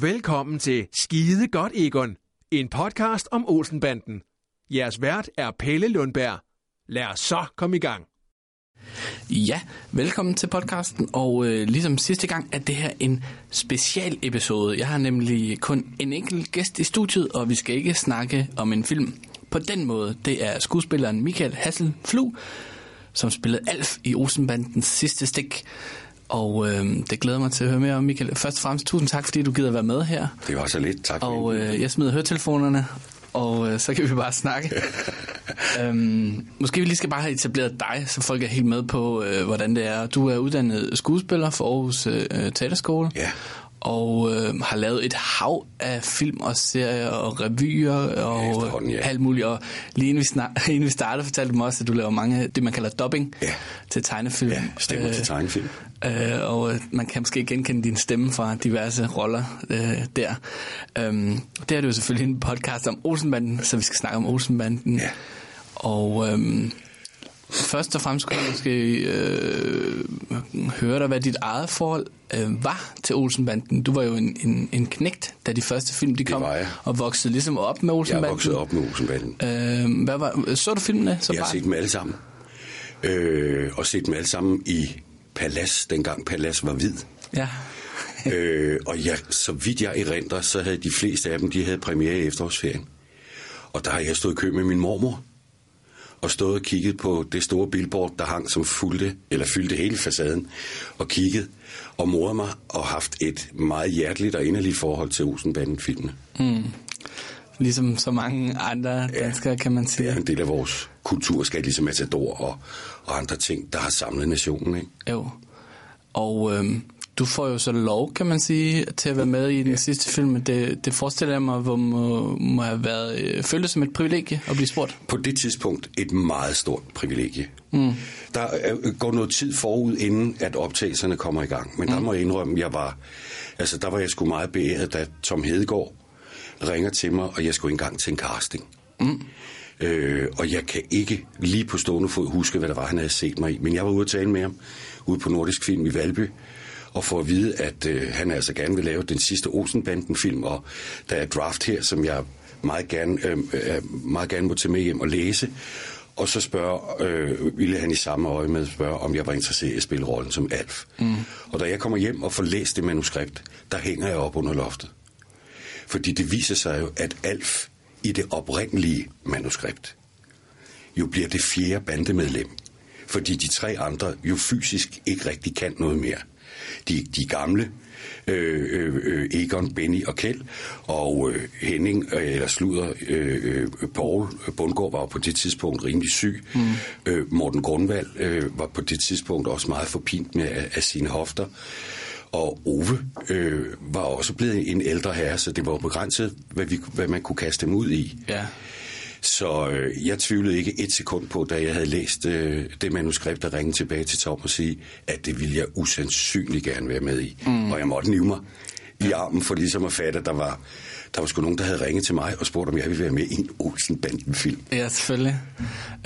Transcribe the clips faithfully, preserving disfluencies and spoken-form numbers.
Velkommen til Skide God Egon, en podcast om Olsenbanden. Jeres vært er Pelle Lundberg. Lad os så komme i gang. Ja, velkommen til podcasten, og øh, ligesom sidste gang er det her en special episode. Jeg har nemlig kun en enkelt gæst i studiet, og vi skal ikke snakke om en film. På den måde, det er skuespilleren Michael Hassel-Flu, som spillede Alf i Olsenbandens sidste stik. Og øh, det glæder mig til at høre mere om, Michael. Først og fremmest, tusind tak, fordi du gider være med her. Det var så lidt, tak. Og øh, jeg smider høretelefonerne, og øh, så kan vi bare snakke. øhm, måske vi lige skal bare have etableret dig, så folk er helt med på, øh, hvordan det er. Du er uddannet skuespiller for Aarhus øh, Teaterskole. Ja. Og øh, har lavet et hav af film og serier og revyer og ja. alt muligt. Og lige inden vi, snak- inden vi startede, fortalte du mig også, at du laver mange af det, man kalder dubbing ja. til tegnefilm. Ja, stemmer øh, til tegnefilm. Øh, og øh, man kan måske genkende din stemme fra diverse roller øh, der. Øhm, det er det jo selvfølgelig en podcast om Olsenbanden, så vi skal snakke om Olsenbanden. Ja. Og... Øh, Først og fremmest kunne jeg måske øh, høre dig, hvad dit eget forhold øh, var til Olsenbanden. Du var jo en, en, en knægt, da de første film de kom, og voksede ligesom op med Olsenbanden. Jeg voksede op med Olsenbanden. Øh, hvad var, så du filmene? Så jeg har bare? set dem alle sammen. Øh, og set dem alle sammen i Palads, dengang Palads var hvid. Ja. øh, og jeg, så vidt jeg erindrer, så havde de fleste af dem, de havde premiere i efterårsferien. Og der har jeg stået i kø med min mormor. Og stod og kiggede på det store billboard, der hang, som fulgte, eller fyldte hele facaden, og kiggede og morede mig, og haft et meget hjerteligt og inderligt forhold til Olsenbanden-filmene. Mm. Ligesom så mange andre danskere, ja, kan man sige. Det er en del af vores kulturskab, ligesom Matador og, og andre ting, der har samlet nationen, ikke? Jo, og øh, du får jo så lov, kan man sige, til at være med i den ja. sidste film. Det, det forestiller jeg mig, hvor må, må have været øh, føltes som et privilegie at blive spurgt. På det tidspunkt et meget stort privilegie. Mm. Der øh, går noget tid forud, inden at optagelserne kommer i gang. Men der mm. må jeg indrømme, jeg var, altså der var jeg sgu meget beæret, da Tom Hedegaard ringer til mig, og jeg skulle engang til en casting. Mm. Øh, og jeg kan ikke lige på stående fod huske, hvad der var, han havde set mig i. Men jeg var ude at tale med ham, ude på Nordisk Film i Valby, og for at vide, at øh, han altså gerne vil lave den sidste Olsenbanden-film, og der er draft her, som jeg meget gerne, øh, meget gerne må tage med hjem og læse. Og så spørger, øh, ville han i samme øje med spørge, om jeg var interesseret i at spille rollen som Alf. Mm. Og da jeg kommer hjem og får læst det manuskript, der hænger jeg op under loftet. Fordi det viser sig jo, at Alf i det oprindelige manuskript jo bliver det fjerde bandemedlem. Fordi de tre andre jo fysisk ikke rigtig kan noget mere. De, de gamle, øh, øh, Egon, Benny og Kjeld, og øh, Henning, øh, eller Sluder, øh, øh, Poul Bundgaard var på det tidspunkt rimelig syg. Mm. Øh, Morten Grundvalg øh, var på det tidspunkt også meget forpint med af, af sine hofter. Og Ove øh, var også blevet en ældre herre, så det var begrænset, hvad, vi, hvad man kunne kaste dem ud i. Ja. Så øh, jeg tvivlede ikke et sekund på, da jeg havde læst øh, det manuskript, der ringede tilbage til Tom og sige, at det ville jeg usandsynligt gerne være med i. Mm. Og jeg måtte nive mig i armen for ligesom at fatte, at der var, der var sgu nogen, der havde ringet til mig og spurgt, om jeg ville være med i en Olsenbanden-film. Ja, selvfølgelig.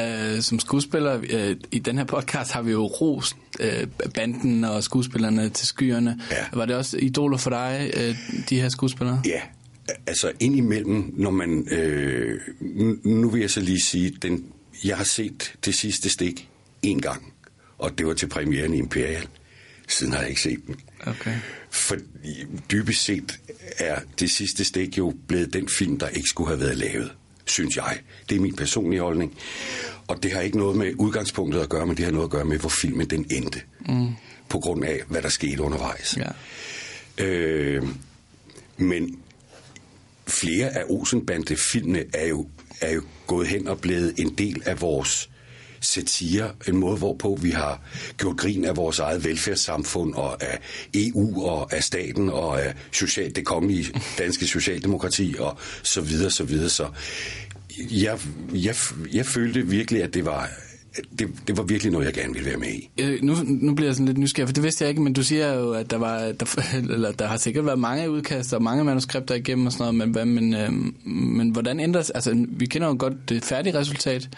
Øh, som skuespiller øh, i den her podcast har vi jo rost øh, banden og skuespillerne til skyerne. Ja. Var det også idoler for dig, øh, de her skuespillere? Ja. Altså indimellem, når man... Øh, nu vil jeg så lige sige, den, jeg har set det sidste stik én gang, og det var til premieren i Imperial. Siden har jeg ikke set den. Okay. For dybest set er det sidste stik jo blevet den film, der ikke skulle have været lavet, synes jeg. Det er min personlige holdning. Og det har ikke noget med udgangspunktet at gøre, men det har noget at gøre med, hvor filmen den endte. Mm. På grund af, hvad der skete undervejs. Ja. Øh, men... Flere af Olsenbande-filmene er jo, er jo gået hen og blevet en del af vores satire, en måde, hvorpå vi har gjort grin af vores eget velfærdssamfund og af E U og af staten og af social, det kongelige danske socialdemokrati og så videre, så videre. Så jeg, jeg, jeg følte virkelig, at det var... Det, det var virkelig noget, jeg gerne ville være med i. Øh, nu, nu bliver jeg sådan lidt nysgerrig, for det vidste jeg ikke, men du siger jo, at der, var, der, eller, der har sikkert været mange udkast og mange manuskripter igennem og sådan noget, men, men, øh, men hvordan ændres... Altså, vi kender jo godt det færdige resultat.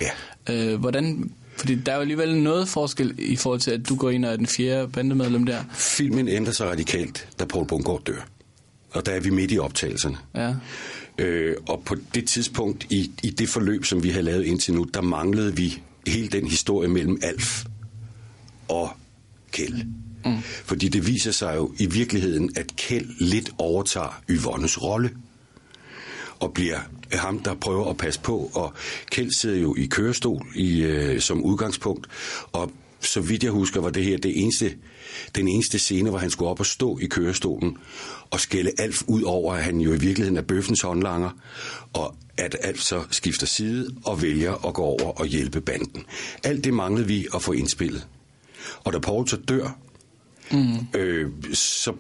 Ja. Øh, hvordan... Fordi der er jo alligevel noget forskel i forhold til, at du går ind og er den fjerde bandemedlem der. Filmen ændrer sig radikalt, da Poul Bundgaard dør. Og der er vi midt i optagelserne. Ja. Øh, og på det tidspunkt, i, i det forløb, som vi havde lavet indtil nu, der manglede vi hele den historie mellem Alf og Kjeld. Mm. Fordi det viser sig jo i virkeligheden, at Kjeld lidt overtager Yvonnes rolle. Og bliver ham, der prøver at passe på. Og Kjeld sidder jo i kørestol i, øh, som udgangspunkt. Og så vidt jeg husker, var det her det eneste, den eneste scene, hvor han skulle op og stå i kørestolen og skælde Alf ud over, at han jo i virkeligheden er bøffens håndlanger, og at Alf så skifter side og vælger at gå over og hjælpe banden. Alt det manglede vi at få indspillet. Og da Poul så dør, mm. øh, så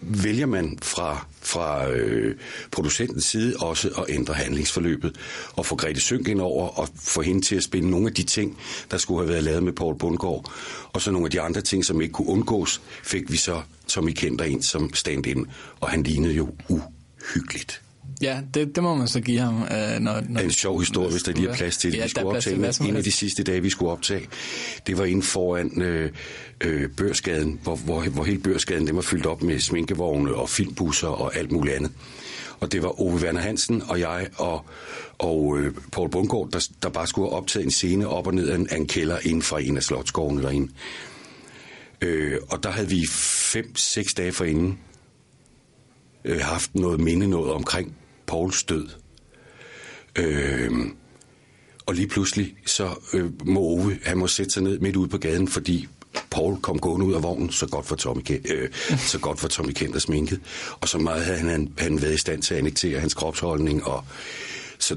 vælger man fra, fra øh, producentens side også at ændre handlingsforløbet og få Grethe Sonck ind over og få hende til at spille nogle af de ting, der skulle have været lavet med Poul Bundgaard. Og så nogle af de andre ting, som ikke kunne undgås, fik vi så Tom Hedegaard ind som stand-in, og han lignede jo uhyggeligt. Ja, det, det må man så give ham. Øh, når, når en sjov historie, hvis der lige er plads til det. Ja, vi skulle optage med, en af de sidste dage, vi skulle optage. Det var inde foran øh, øh, Børsgaden, hvor, hvor, hvor hele Børsgaden den var fyldt op med sminkevogne og filmbusser og alt muligt andet. Og det var Ove Werner Hansen og jeg og, og øh, Poul Bundgaard, der, der bare skulle have optaget en scene op og ned af en, af en kælder inden fra en af Slottsgården eller en. Øh, og der havde vi fem-seks dage forinden øh, haft noget minde noget omkring Pouls død. Øh, og lige pludselig, så øh, må Ove, han må sætte sig ned midt ude på gaden, fordi Poul kom gående ud af vognen, så godt for Tommy øh, så godt for Tommy Kent og sminket. Og så meget havde han, han været i stand til at annektere hans kropsholdning. Og så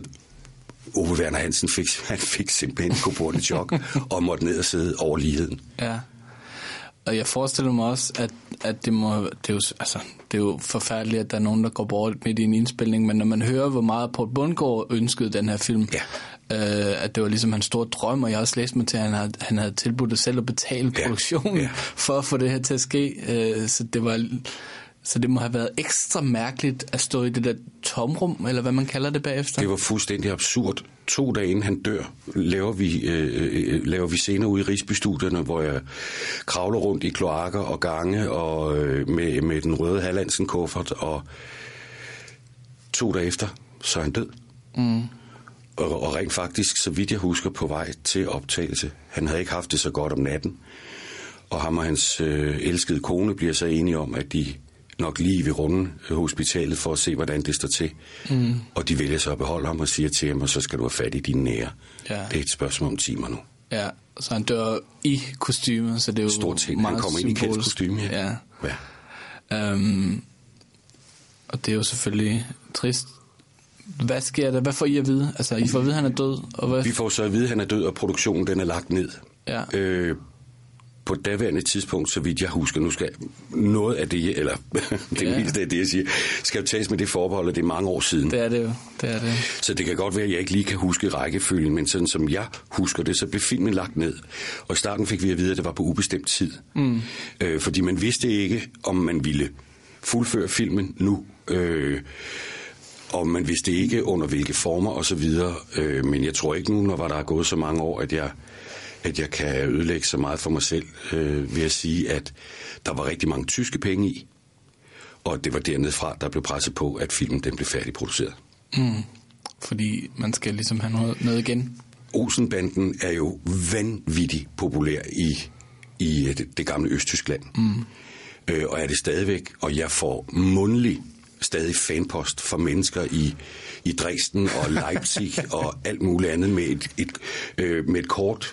Ove Werner Hansen fik, han fik simpelthen et kobordet chok og måtte ned og sidde over ligheden. Ja. Og jeg forestiller mig også, at, at det, må, det, er jo, altså, det er jo forfærdeligt, at der er nogen, der går bort midt i en indspilning, men når man hører, hvor meget Poul Bundgaard ønskede den her film, ja. øh, at det var ligesom hans store drøm, og jeg har også læst mig til, at han havde, han havde tilbudt at selv at betale ja. Produktionen ja. For at få det her til at ske, øh, så det var... Så det må have været ekstra mærkeligt at stå i det der tomrum, eller hvad man kalder det bagefter? Det var fuldstændig absurd. To dage inden han dør, laver vi, øh, laver vi scener ude i Rigsby-studierne, hvor jeg kravler rundt i kloakker og gange og øh, med, med den røde Hallandsen-kuffert, og to dage efter, så er han død. Mm. Og, og rent faktisk, så vidt jeg husker, på vej til optagelse. Han havde ikke haft det så godt om natten, og ham og hans øh, elskede kone bliver så enige om, at de nok lige ved runde hospitalet for at se, hvordan det står til. Mm. Og de vælger så at beholde ham og siger til ham, og så skal du have fat i dine nære. Ja. Det er et spørgsmål om timer nu. Ja, så han dør i kostymer, så det er jo stort set, meget han kommer symbolisk. Ind i Kjelds kostyme, ja. Ja. Ja. Um, og det er jo selvfølgelig trist. Hvad sker der? Hvad får I at vide? Altså, I får at vide, at han er død? Og hvad... Vi får så at vide, at han er død, og produktionen den er lagt ned. Ja. Øh, På daværende tidspunkt, så vidt jeg husker, nu skal noget af det, eller det ja. Meste af det, jeg siger, skal jo tages med det forbehold, og det er mange år siden. Det er det jo. Det er det. Så det kan godt være, at jeg ikke lige kan huske rækkefølgen, men sådan som jeg husker det, så blev filmen lagt ned. Og i starten fik vi at vide, at det var på ubestemt tid. Mm. Øh, fordi man vidste ikke, om man ville fuldføre filmen nu, øh, og man vidste ikke under hvilke former osv. Øh, men jeg tror ikke nu, når der er gået så mange år, at jeg... at jeg kan ødelægge så meget for mig selv øh, ved at sige, at der var rigtig mange tyske penge i, og det var dernede fra, der blev presset på, at filmen den blev færdigproduceret. Mm. Fordi man skal ligesom have noget med igen. Olsenbanden er jo vanvittigt populær i, i det, det gamle Østtyskland, mm. øh, og er det stadigvæk, og jeg får mundtlig stadig fanpost for mennesker i, i Dresden og Leipzig og alt muligt andet med et, et, øh, med et kort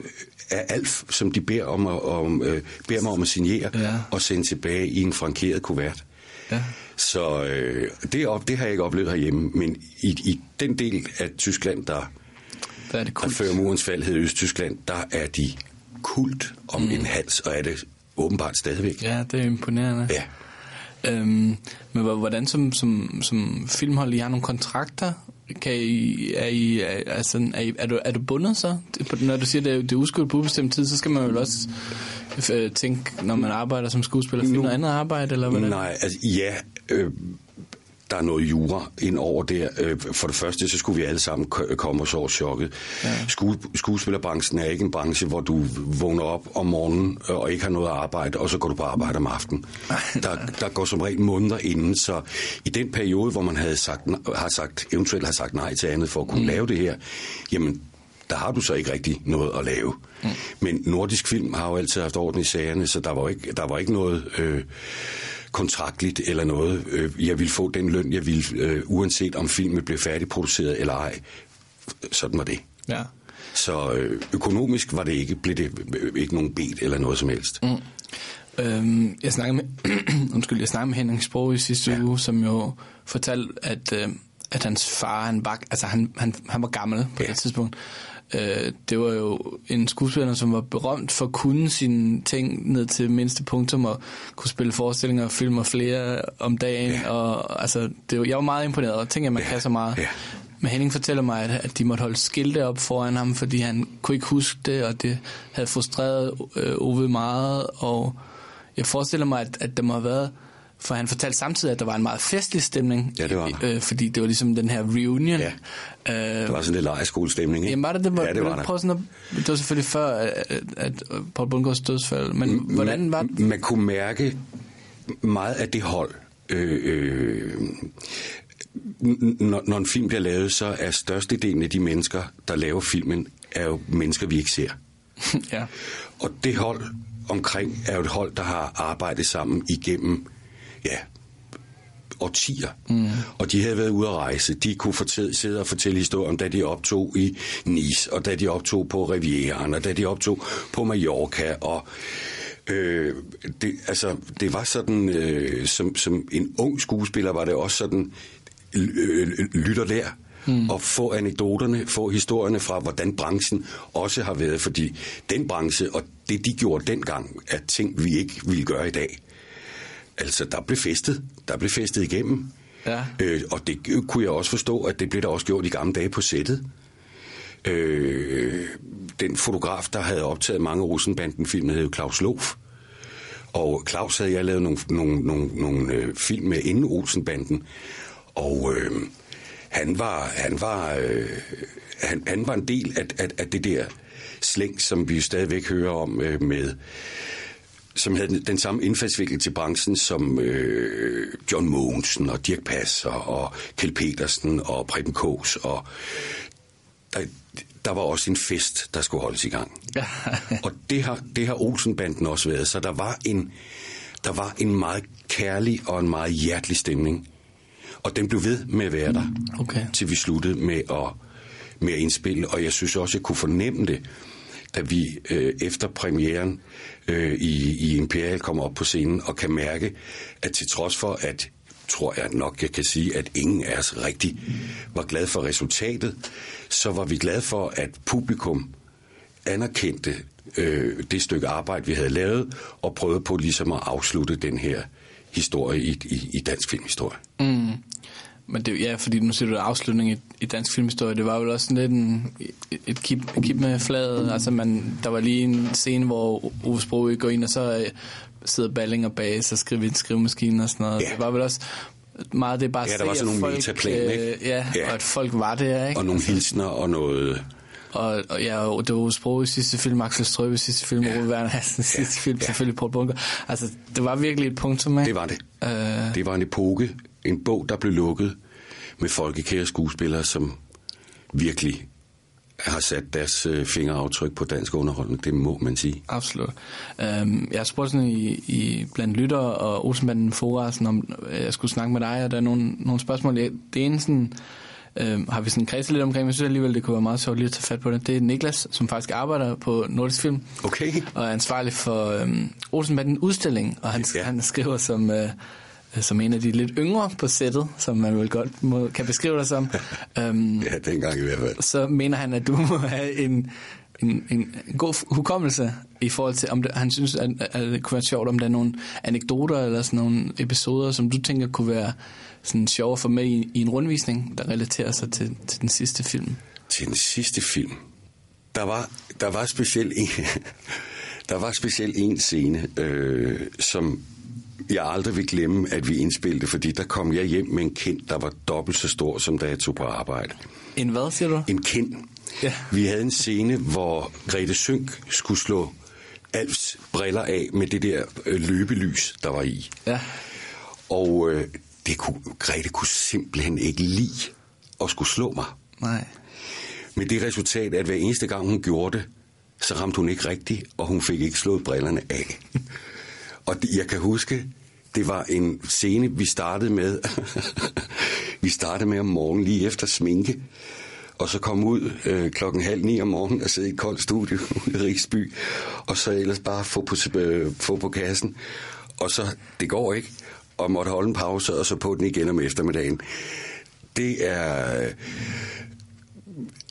af Alf, som de beder, om at, om, øh, beder mig om at signere ja. Og sende tilbage i en frankeret kuvert. Ja. Så øh, det, op, det har jeg ikke oplevet herhjemme, men i, i den del af Tyskland, der, der, er det kult. Der før Murens fald hed Østtyskland, der er de kult om mm. en hals, og er det åbenbart stadigvæk. Ja, det er imponerende. Ja. Øhm, men hvordan som, som, som filmhold, I har nogle kontrakter? Kan I, er, I, er, altså, er, I, er, du, er du bundet så? Når du siger, det er udskudt på ubestemt tid, så skal man jo også øh, tænke, når man arbejder som skuespiller, finde noget andet arbejde? Eller hvordan? Nej, altså ja, øh, der er noget jura ind over der. For det første, så skulle vi alle sammen komme os over chokket. Ja. Skuespillerbranchen er ikke en branche, hvor du vågner op om morgenen og ikke har noget at arbejde, og så går du på arbejde om aftenen. Der, der går som regel måneder inden, så i den periode, hvor man havde sagt, har sagt, eventuelt har sagt nej til andet for at kunne mm. lave det her, jamen, der har du så ikke rigtig noget at lave. Mm. Men Nordisk Film har jo altid haft orden i sagerne, så der var ikke, der var ikke noget øh, kontraktligt eller noget. Øh, jeg ville få den løn, jeg ville, øh, uanset om filmen blev færdigproduceret eller ej. Sådan var det. Ja. Så øh, økonomisk var det ikke, blev det ikke nogen bet eller noget som helst. Mm. Øhm, jeg snakkede med, undskyld, jeg snakkede med Hennings Borg i sidste ja. uge, som jo fortalte, at, øh, at hans far, han var, altså han, han, han var gammel på ja. det tidspunkt. Det var jo en skuespiller, som var berømt for at kunne sine ting ned til mindste punktum og kunne spille forestillinger og filmer flere om dagen. Yeah. Og altså, det var, jeg var meget imponeret og tænkte, at man yeah. kan så meget. Yeah. Men Henning fortæller mig, at, at de måtte holde skilte op foran ham, fordi han kunne ikke huske det, og det havde frustreret øh, Ove meget. Og jeg forestiller mig, at, at der må have været... For han fortalte samtidig, at der var en meget festlig stemning. Ja, det var øh, fordi det var ligesom den her reunion. Ja. Øh, det var sådan lidt lejrskolestemning, ikke? Jamen var det det? Var, ja, det var der. At, det var selvfølgelig før, at, at Poul Bundgaards dødsfald. Men M- hvordan var det? Man kunne mærke meget af det hold. Øh, øh, når, når en film bliver lavet, så er størstedelen af de mennesker, der laver filmen, er jo mennesker, vi ikke ser. ja. Og det hold omkring er jo et hold, der har arbejdet sammen igennem ja, årtier. Mm. Og de havde været ude at rejse. De kunne fortælle, sidde og fortælle historier om, da de optog i Nice, og da de optog på Rivieraen, og da de optog på Mallorca. Og, øh, det, altså, det var sådan, øh, som, som en ung skuespiller, var det også sådan, øh, lytter der, mm. og få anekdoterne, få historierne fra, hvordan branchen også har været, fordi den branche, og det de gjorde dengang, er ting, vi ikke ville gøre i dag. Altså, der blev festet. Der blev festet igennem. Ja. Øh, og det kunne jeg også forstå, at det blev der også gjort i gamle dage på sættet. Øh, den fotograf, der havde optaget mange Olsenbanden-film, hed Claus Loof. Og Claus havde jeg lavet nogle, nogle, nogle, nogle film med inden Olsenbanden. Og øh, han, var, han, var, øh, han, han var en del af, af, af det der slæng, som vi stadigvæk hører om øh, med... som havde den, den samme indfaldsvinkel til branchen som øh, John Mogensen og Dirk Passer og Kjeld Petersen og Preben Kaas. Og der, der var også en fest, der skulle holdes i gang. Og det har, det har Olsenbanden også været. Så der var, en, der var en meget kærlig og en meget hjertelig stemning. Og den blev ved med at være der, okay. til vi sluttede med at, med at indspille. Og jeg synes også, jeg kunne fornemme det, da vi øh, efter premieren øh, i, i Imperial kommer op på scenen og kan mærke, at til trods for, at tror jeg nok, jeg kan sige, at ingen af os rigtig var glad for resultatet, så var vi glade for, at publikum anerkendte øh, det stykke arbejde, vi havde lavet, og prøvede på ligesom at afslutte den her historie i, i, i dansk filmhistorie. Mm. Men det, ja, fordi nu ser du afslutningen i, i dansk filmhistorie, det var jo også sådan lidt en, et kip, kip med flaget. Altså man, der var lige en scene, hvor Ove Sprogøe går ind, og så sidder Ballinger Bages og skriver en skrivemaskine og sådan noget. Ja. Det var vel også meget det bare at ja, se, var sådan at, nogle folk, ikke? Ja, ja. Og at folk var der, ikke? Og nogle hilsner og noget... Og, og ja, det var Ove Sprogøes sidste film, Axel Strøbes sidste film, ja. Ove Werner Hassens ja. sidste film, ja. selvfølgelig Poul Bundgaard. Altså, det var virkelig et punktum, ikke? Det var det. Øh... Det var en epoke. En bog, der blev lukket med folkekære skuespillere, som virkelig har sat deres fingeraftryk på dansk underholdning. Det må man sige. Absolut. Øhm, jeg har spurgt sådan i, i blandt lytter og Olsenbanden Forasen, om jeg skulle snakke med dig, og der er nogle, nogle spørgsmål. Det ene sådan, øhm, har vi sådan kredset lidt omkring, men jeg synes alligevel, det kunne være meget sjovt lige at tage fat på det. Det er Niklas, som faktisk arbejder på Nordisk Film, okay. og er ansvarlig for øhm, Olsenbanden udstilling, og han, ja. han skriver som... Øh, som en af de lidt yngre på sættet, som man vel godt må, kan beskrive dig som. øhm, ja, dengang i hvert fald. Så mener han, at du må have en, en, en god hukommelse i forhold til, om det, han synes, at, at det kunne være sjovt, om der er nogle anekdoter eller sådan nogle episoder, som du tænker kunne være sådan sjove for med i, i en rundvisning, der relaterer sig til, til den sidste film. Til den sidste film? Der var, der var specielt en, der var specielt en scene, øh, som... jeg aldrig vil glemme, at vi indspillede, fordi der kom jeg hjem med en kind, der var dobbelt så stor, som da jeg tog på arbejde. En hvad, siger du? En kind. Ja. Vi havde en scene, hvor Grethe Sonck skulle slå Alfs briller af med det der løbelys, der var i. Ja. Og øh, det kunne, Grethe kunne simpelthen ikke lide at skulle slå mig. Nej. Med det resultat, at hver eneste gang hun gjorde det, så ramte hun ikke rigtigt, og hun fik ikke slået brillerne af. Og jeg kan huske, det var en scene, vi startede med. Vi startede med om morgenen lige efter sminke, og så kom ud øh, klokken halv ni om morgenen og sidde i et koldt studie ude i Rigsby, og så ellers bare få på, øh, få på kassen, og så, det går ikke, og måtte holde en pause, og så på den igen om eftermiddagen. Det er... Øh,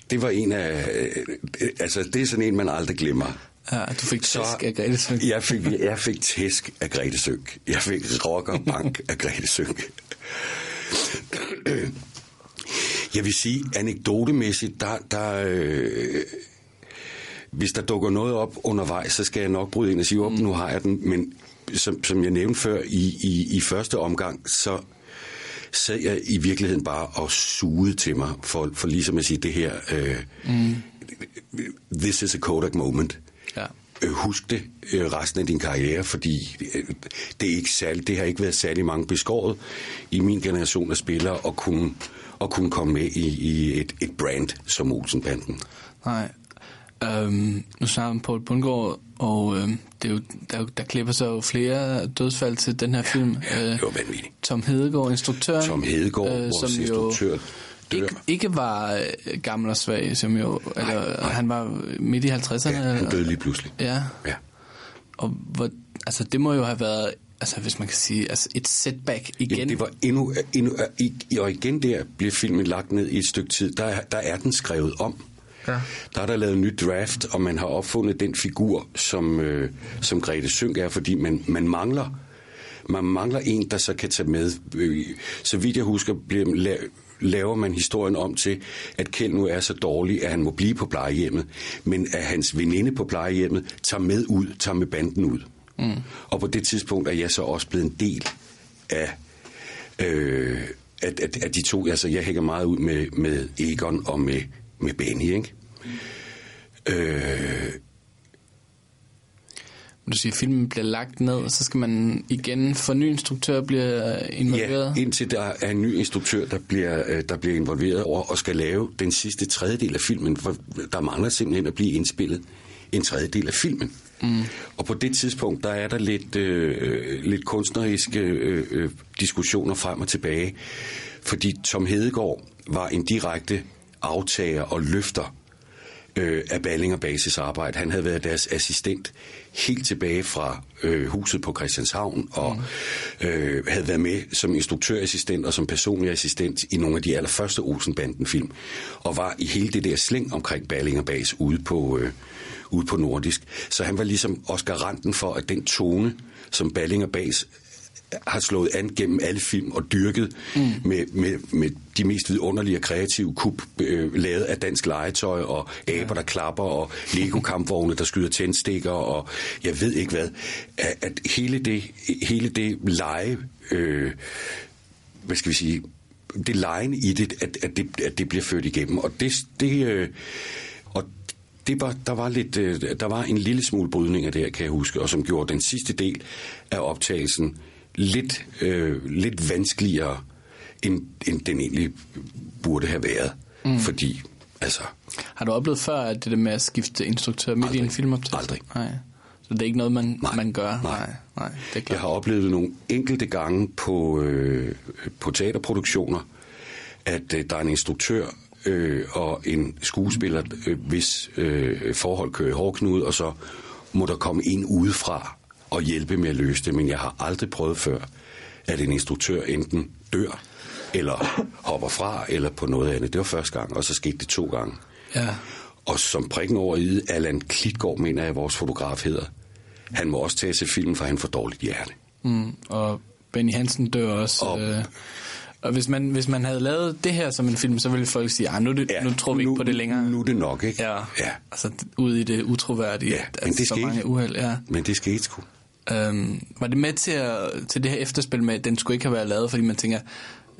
det var en af... Øh, altså, det er sådan en, man aldrig glemmer. Ja, du fik tæsk så, af Grethe Sonck. Jeg fik, jeg fik tæsk af Grethe Sonck. Jeg fik rock og bank af Grethe Sonck. Jeg vil sige, anekdotemæssigt, der... der øh, hvis der dukker noget op undervejs, så skal jeg nok bryde ind og sige, op, nu har jeg den. Men som, som jeg nævnte før, i, i, i første omgang, så sad jeg i virkeligheden bare og sugede til mig, for, for ligesom at sige det her... Øh, mm. This is a Kodak moment. Ja. Husk det resten af din karriere, fordi det er ikke særlig, det har ikke været særlig mange beskåret i min generation af spillere og kunne og kunne komme med i, i et, et brand som Olsenbanden. Nej. Øhm, nu snakker vi Poul Bundgaard, og øhm, det er jo, der, der klipper sig jo flere dødsfald til den her film. Ja, ja, det var vanvittigt. Tom Hedegaard, instruktøren. Tom Hedegaard, øh, vores instruktør. Ikke, ikke var gammel og svag, som jo... Nej, eller, nej. Han var midt i halvtredserne. Ja, han døde lige pludselig. Ja. ja. Og hvor, altså, det må jo have været, altså, hvis man kan sige, altså, et setback igen. Ja, det var endnu... endnu og igen der blev filmen lagt ned i et stykke tid. Der, der er den skrevet om. Ja. Der er der lavet en ny draft, og man har opfundet den figur, som, øh, som Grethe Sonck er, fordi man, man mangler... Man mangler en, der så kan tage med. Så vidt jeg husker, bliver... laver man historien om til, at Kjeld nu er så dårlig, at han må blive på plejehjemmet, men at hans veninde på plejehjemmet tager med ud, tager med banden ud. Mm. Og på det tidspunkt er jeg så også blevet en del af, øh, af, af, af de to. Altså, jeg hænger meget ud med, med Egon og med, med Benny, ikke? Mm. Øh... Du siger, filmen bliver lagt ned, og så skal man igen få en ny instruktør, bliver involveret? Ja, indtil der er en ny instruktør, der bliver, der bliver involveret over og skal lave den sidste tredjedel af filmen, for der mangler simpelthen at blive indspillet en tredjedel af filmen. Mm. Og på det tidspunkt, der er der lidt, øh, lidt kunstneriske øh, diskussioner frem og tilbage, fordi Tom Hedegaard var en direkte aftager og løfter Øh, af Ballinger Bages arbejde. Han havde været deres assistent helt tilbage fra øh, huset på Christianshavn, og mm. øh, havde været med som instruktørassistent og som personlig assistent i nogle af de allerførste Olsenbanden-film, og var i hele det der slæng omkring Ballinger Bages ude på, øh, ude på Nordisk. Så han var ligesom også garanten for, at den tone, som Ballinger Bages har slået an gennem alle film og dyrket mm. med, med, med de mest vidunderlige og kreative kub øh, lavet af dansk legetøj og aber, ja. Der klapper og Lego-kampvogne, der skyder tændstikker og jeg ved ikke hvad. At, at hele det, hele det lege, øh, hvad skal vi sige, det legen i det, at, at det, at det bliver ført igennem. Og det, det øh, og det var, der var lidt, øh, der var en lille smule brydning af det her, kan jeg huske, og som gjorde den sidste del af optagelsen lidt, øh, lidt vanskeligere, end, end den egentlig burde have været. Mm. Fordi, altså... Har du oplevet før, at det der med at skifte instruktør midt i en filmoptagelse? Aldrig. Nej. Så det er ikke noget, man, nej. man gør? Nej. Nej, det er klart. Jeg har oplevet det nogle enkelte gange på, øh, på teaterproduktioner, at øh, der er en instruktør øh, og en skuespiller, øh, hvis øh, forhold kører i hårdknude, og så må der komme en udefra og hjælpe med at løse det, men jeg har aldrig prøvet før, at en instruktør enten dør, eller hopper fra, eller på noget andet. Det var første gang, og så skete det to gange. Ja. Og som prikken over i, Allan Klitgaard, mener jeg, vores fotograf hedder, han må også tage til filmen, for han får dårligt hjerte. Mm, og Benny Hansen dør også. Og, øh, og hvis, man, hvis man havde lavet det her som en film, så ville folk sige, nu, det, ja, nu tror vi nu, ikke på det længere. Nu er det nok, ikke? Ja, ja. Altså ud i det utroværdige. Ja, men det skete. Så mange uheld, ja. Men det skete sgu. Øhm, var det med til, at, til det her efterspil med, at den skulle ikke have været lavet, fordi man tænker,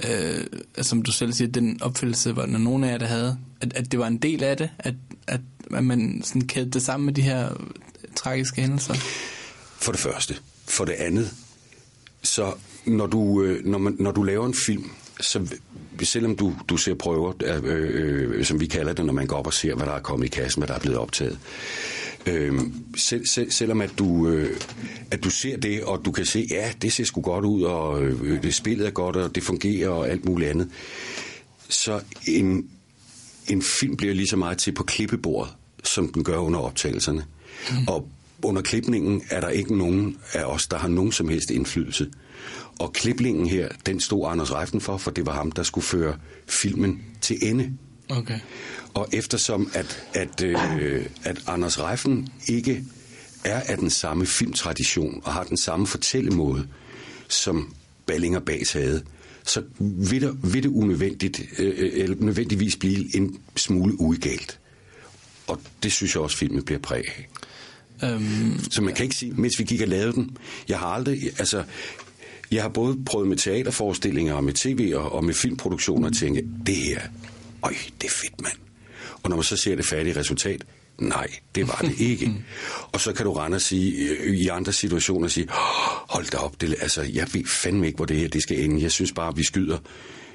øh, som du selv siger, den opfældelse var, når nogen af jer der havde, at, at det var en del af det, at, at, at man sådan kædte det sammen med de her tragiske hændelser? For det første. For det andet, så når du, når man, når du laver en film, så selvom du, du ser prøver, øh, øh, som vi kalder det, når man går op og ser, hvad der er kommet i kassen, hvad der er blevet optaget, øh, selv, selv, selvom at du, øh, at du ser det, og du kan se, ja, det ser sgu godt ud, og øh, det spillet er godt, og det fungerer, og alt muligt andet, så en, en film bliver lige så meget til på klippebordet, som den gør under optagelserne. Mm. Og under klipningen er der ikke nogen af os, der har nogen som helst indflydelse. Og klipningen her, den stod Anders Reifen for, for det var ham, der skulle føre filmen til ende. Okay. Og eftersom at, at, øh, at Anders Reifen ikke er af den samme filmtradition og har den samme fortællemåde, som Ballinger Bages havde, så vil, der, vil det unødvendigt, øh, eller nødvendigvis blive en smule uegalt. Og det synes jeg også, filmen bliver præg af. Um, så man kan ikke sige, mens vi gik og lavede den, jeg har aldrig, altså... Jeg har både prøvet med teaterforestillinger og med tv og, og med filmproduktioner og tænke, det her, øj, det er fedt, mand. Og når man så ser det færdige resultat, nej, det var det ikke. Og så kan du rende og sige, i andre situationer sige, hold da op, det, altså, jeg ved fandme ikke, hvor det her det skal ende. Jeg synes bare, vi skyder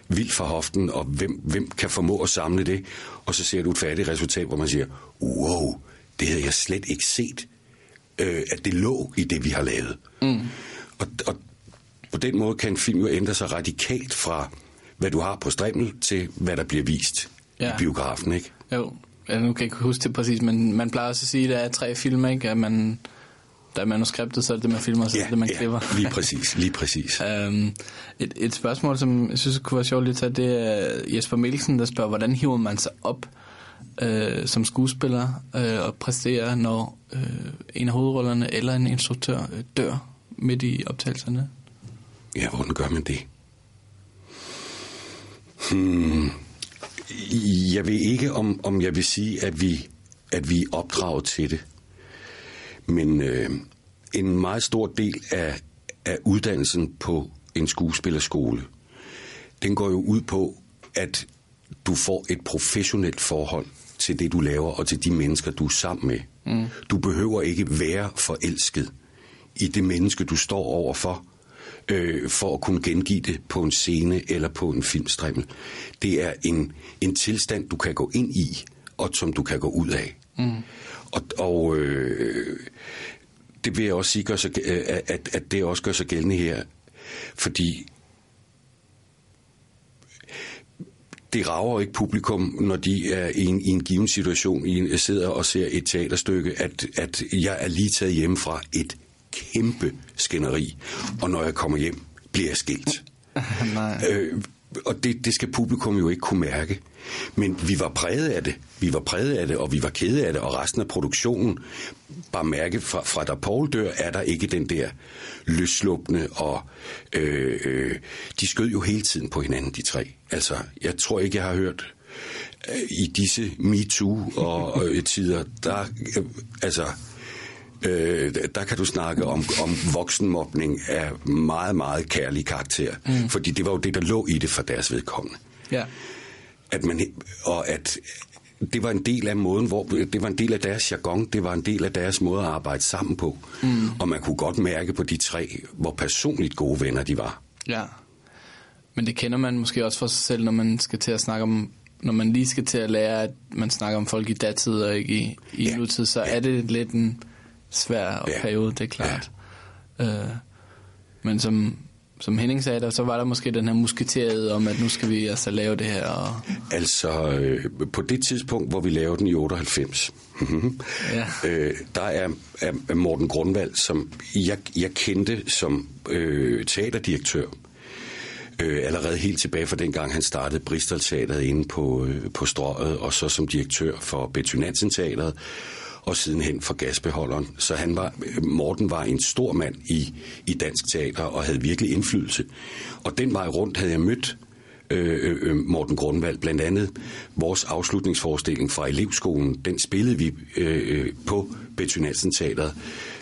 vildt fra hoften, og hvem, hvem kan formå at samle det? Og så ser du et færdigt resultat, hvor man siger, wow, det havde jeg slet ikke set, øh, at det lå i det, vi har lavet. Mm. Og, og på den måde kan en film jo ændre sig radikalt fra, hvad du har på strimmel, til hvad der bliver vist ja. I biografen, ikke? Jo, ja, nu kan jeg ikke huske det præcis, men man plejer også at sige, at der er tre filmer, ikke? At man, der er manuskriptet, så er det det, man filmer, så ja, er det man ja, klipper. lige præcis, lige præcis. um, et, et spørgsmål, som jeg synes kunne være sjovt at tage, det er Jesper Mikkelsen, der spørger, hvordan hiver man sig op øh, som skuespiller øh, og præsterer, når øh, en af hovedrollerne eller en instruktør øh, dør midt i optagelserne? Ja, hvordan gør man det? Hmm. Jeg ved ikke, om, om jeg vil sige, at vi, at vi er opdraget til det. Men øh, en meget stor del af, af uddannelsen på en skuespillerskole, den går jo ud på, at du får et professionelt forhold til det, du laver, og til de mennesker, du er sammen med. Mm. Du behøver ikke være forelsket i det menneske, du står overfor, Øh, for at kunne gengive det på en scene eller på en filmstrimmel. Det er en, en tilstand, du kan gå ind i, og som du kan gå ud af. Mm. Og, og øh, det vil jeg også sige, gør sig, at, at det også gør sig gældende her, fordi det rager ikke publikum, når de er i en, i en given situation, i en, sidder og ser et teaterstykke, at, at jeg er lige taget hjem fra et kæmpe skænderi, og når jeg kommer hjem, bliver jeg skilt. Nej. Øh, og det, det skal publikum jo ikke kunne mærke. Men vi var præget af det, vi var præget af det, og vi var kede af det, og resten af produktionen, bare mærke fra, fra da Poul dør, er der ikke den der løsslupne, og øh, øh, de skød jo hele tiden på hinanden, de tre. Altså, jeg tror ikke, jeg har hørt øh, i disse MeToo og øh, tider, der øh, altså... Øh, der kan du snakke om, om voksenmobning af meget, meget kærlig karakter. Mm. Fordi det var jo det, der lå i det for deres vedkommende. Ja. At man, og at det var en del af måden, hvor, det var en del af deres jargon, det var en del af deres måde at arbejde sammen på. Mm. Og man kunne godt mærke på de tre, hvor personligt gode venner de var. Ja. Men det kender man måske også for sig selv, når man skal til at snakke om... Når man lige skal til at lære, at man snakker om folk i datid og ikke i, i ja. nutid, så ja. er det lidt en... svær og periode, ja. det er klart. Ja. Øh, men som, som Henning sagde, der, så var der måske den her musketerede om, at nu skal vi altså lave det her. Og... Altså, øh, på det tidspunkt, hvor vi lavede den i otteoghalvfems, ja. øh, der er, er Morten Grundvalg, som jeg, jeg kendte som øh, teaterdirektør, øh, allerede helt tilbage fra dengang, han startede Bristol Teateret inde på, øh, på Strøget, og så som direktør for Betty Nansen Teateret, og sidenhen for Gasbeholderen. Så han var, Morten var en stor mand i, i dansk teater og havde virkelig indflydelse. Og den vej rundt havde jeg mødt øh, øh, Morten Grundvalg, blandt andet vores afslutningsforestilling fra elevskolen. Den spillede vi øh, på Betty Nansen Teateret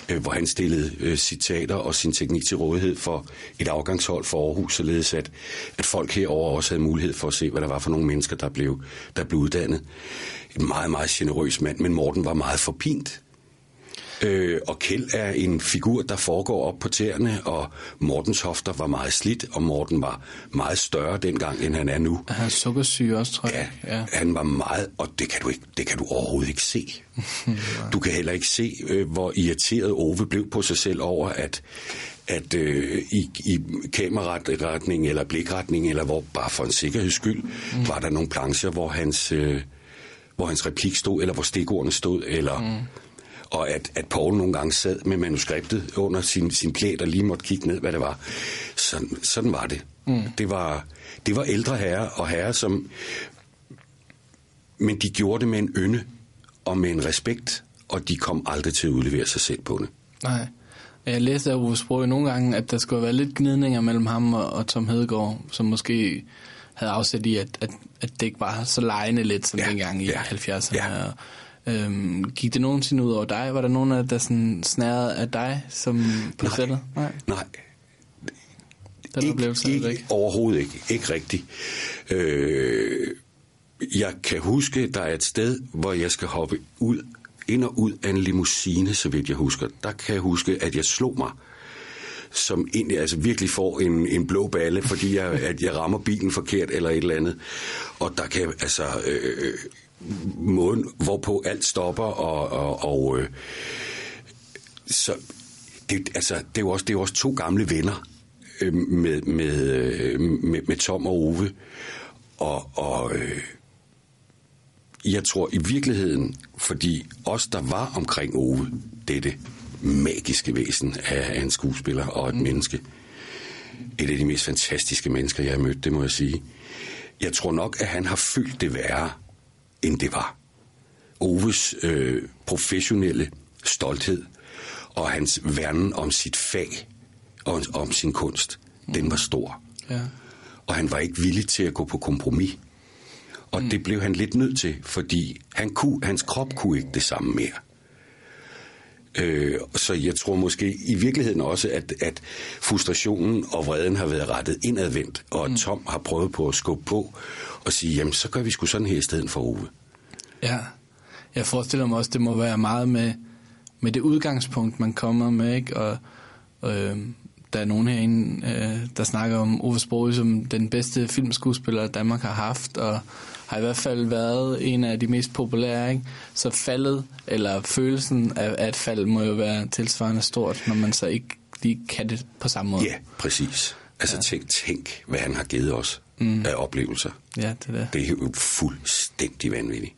øh, hvor han stillede øh, sit teater og sin teknik til rådighed for et afgangshold for Aarhus, således at, at folk herover også havde mulighed for at se, hvad der var for nogle mennesker, der blev, der blev uddannet. En meget, meget generøs mand, men Morten var meget forpint. Øh, og Kjeld er en figur, der foregår op på tæerne, og Mortens hofter var meget slidt, og Morten var meget større dengang, end han er nu. Han havde sukkersyge også, tror jeg. Ja, ja, han var meget, og det kan du, ikke, det kan du overhovedet ikke se. Du kan heller ikke se, øh, hvor irriteret Ove blev på sig selv over, at, at øh, i, i kameraretning eller blikretning, eller hvor bare for en sikkerheds skyld, mm. var der nogle plancher, hvor hans, øh, hvor hans replik stod, eller hvor stikordene stod, eller... Mm. Og at, at Poul nogle gange sad med manuskriptet under sin, sin plæt og lige måtte kigge ned, hvad det var. Sådan, sådan var det. Mm. Det var, det var ældre herrer og herrer, som... Men de gjorde det med en ynde og med en respekt, og de kom aldrig til at udlevere sig selv på det. Nej. Jeg læste af Ove Sprogøe nogle gange, at der skulle være lidt gnidninger mellem ham og, og Tom Hedegaard, som måske havde afsat i, at, at, at det ikke var så lejende lidt, som ja, dengang i ja, halvfjerdserne. Ja. Øhm, gik det nogensinde ud over dig? Var der nogen af der sådan snærede af dig som på sættet? Nej, nej. Den oplevelse ikke, ikke overhovedet ikke, ikke rigtigt. Øh, jeg kan huske, der er et sted, hvor jeg skal hoppe ud, ind og ud af en limousine, så vidt jeg husker. Der kan jeg huske, at jeg slog mig, som egentlig altså virkelig får en, en blå balle, fordi jeg, at jeg rammer bilen forkert eller et eller andet. Og der kan altså øh, måden, hvorpå alt stopper, og, og, og øh, så det, altså, det, er jo også, det er jo også to gamle venner øh, med, med, øh, med, med Tom og Ove, og, og øh, jeg tror i virkeligheden, fordi os, der var omkring Ove, dette magiske væsen af, af en skuespiller og et mm. menneske, et af de mest fantastiske mennesker, jeg har mødt, det må jeg sige, jeg tror nok, at han har følt det værre, end det var. Oves øh, professionelle stolthed og hans værnen om sit fag og om sin kunst, mm. den var stor. Ja. Og han var ikke villig til at gå på kompromis. Og mm. det blev han lidt nødt til, fordi han kunne, hans krop kunne ikke det samme mere. Øh, så jeg tror måske i virkeligheden også, at, at frustrationen og vreden har været rettet indadvendt, og mm. Tom har prøvet på at skubbe på og sige, jamen så gør vi sgu sådan her i stedet for Ove. Ja, jeg forestiller mig også, det må være meget med, med det udgangspunkt, man kommer med, ikke? Og, og øh, der er nogen herinde, øh, der snakker om Ove Sprogøe som den bedste filmskuespiller, Danmark har haft, og har i hvert fald været en af de mest populære, ikke? Så faldet, eller følelsen af et fald, må jo være tilsvarende stort, når man så ikke lige kan det på samme måde. Ja, præcis. Altså ja. Tænk, tænk, hvad han har givet os mm. af oplevelser. Ja, det er det. Det er jo fuldstændig vanvittigt.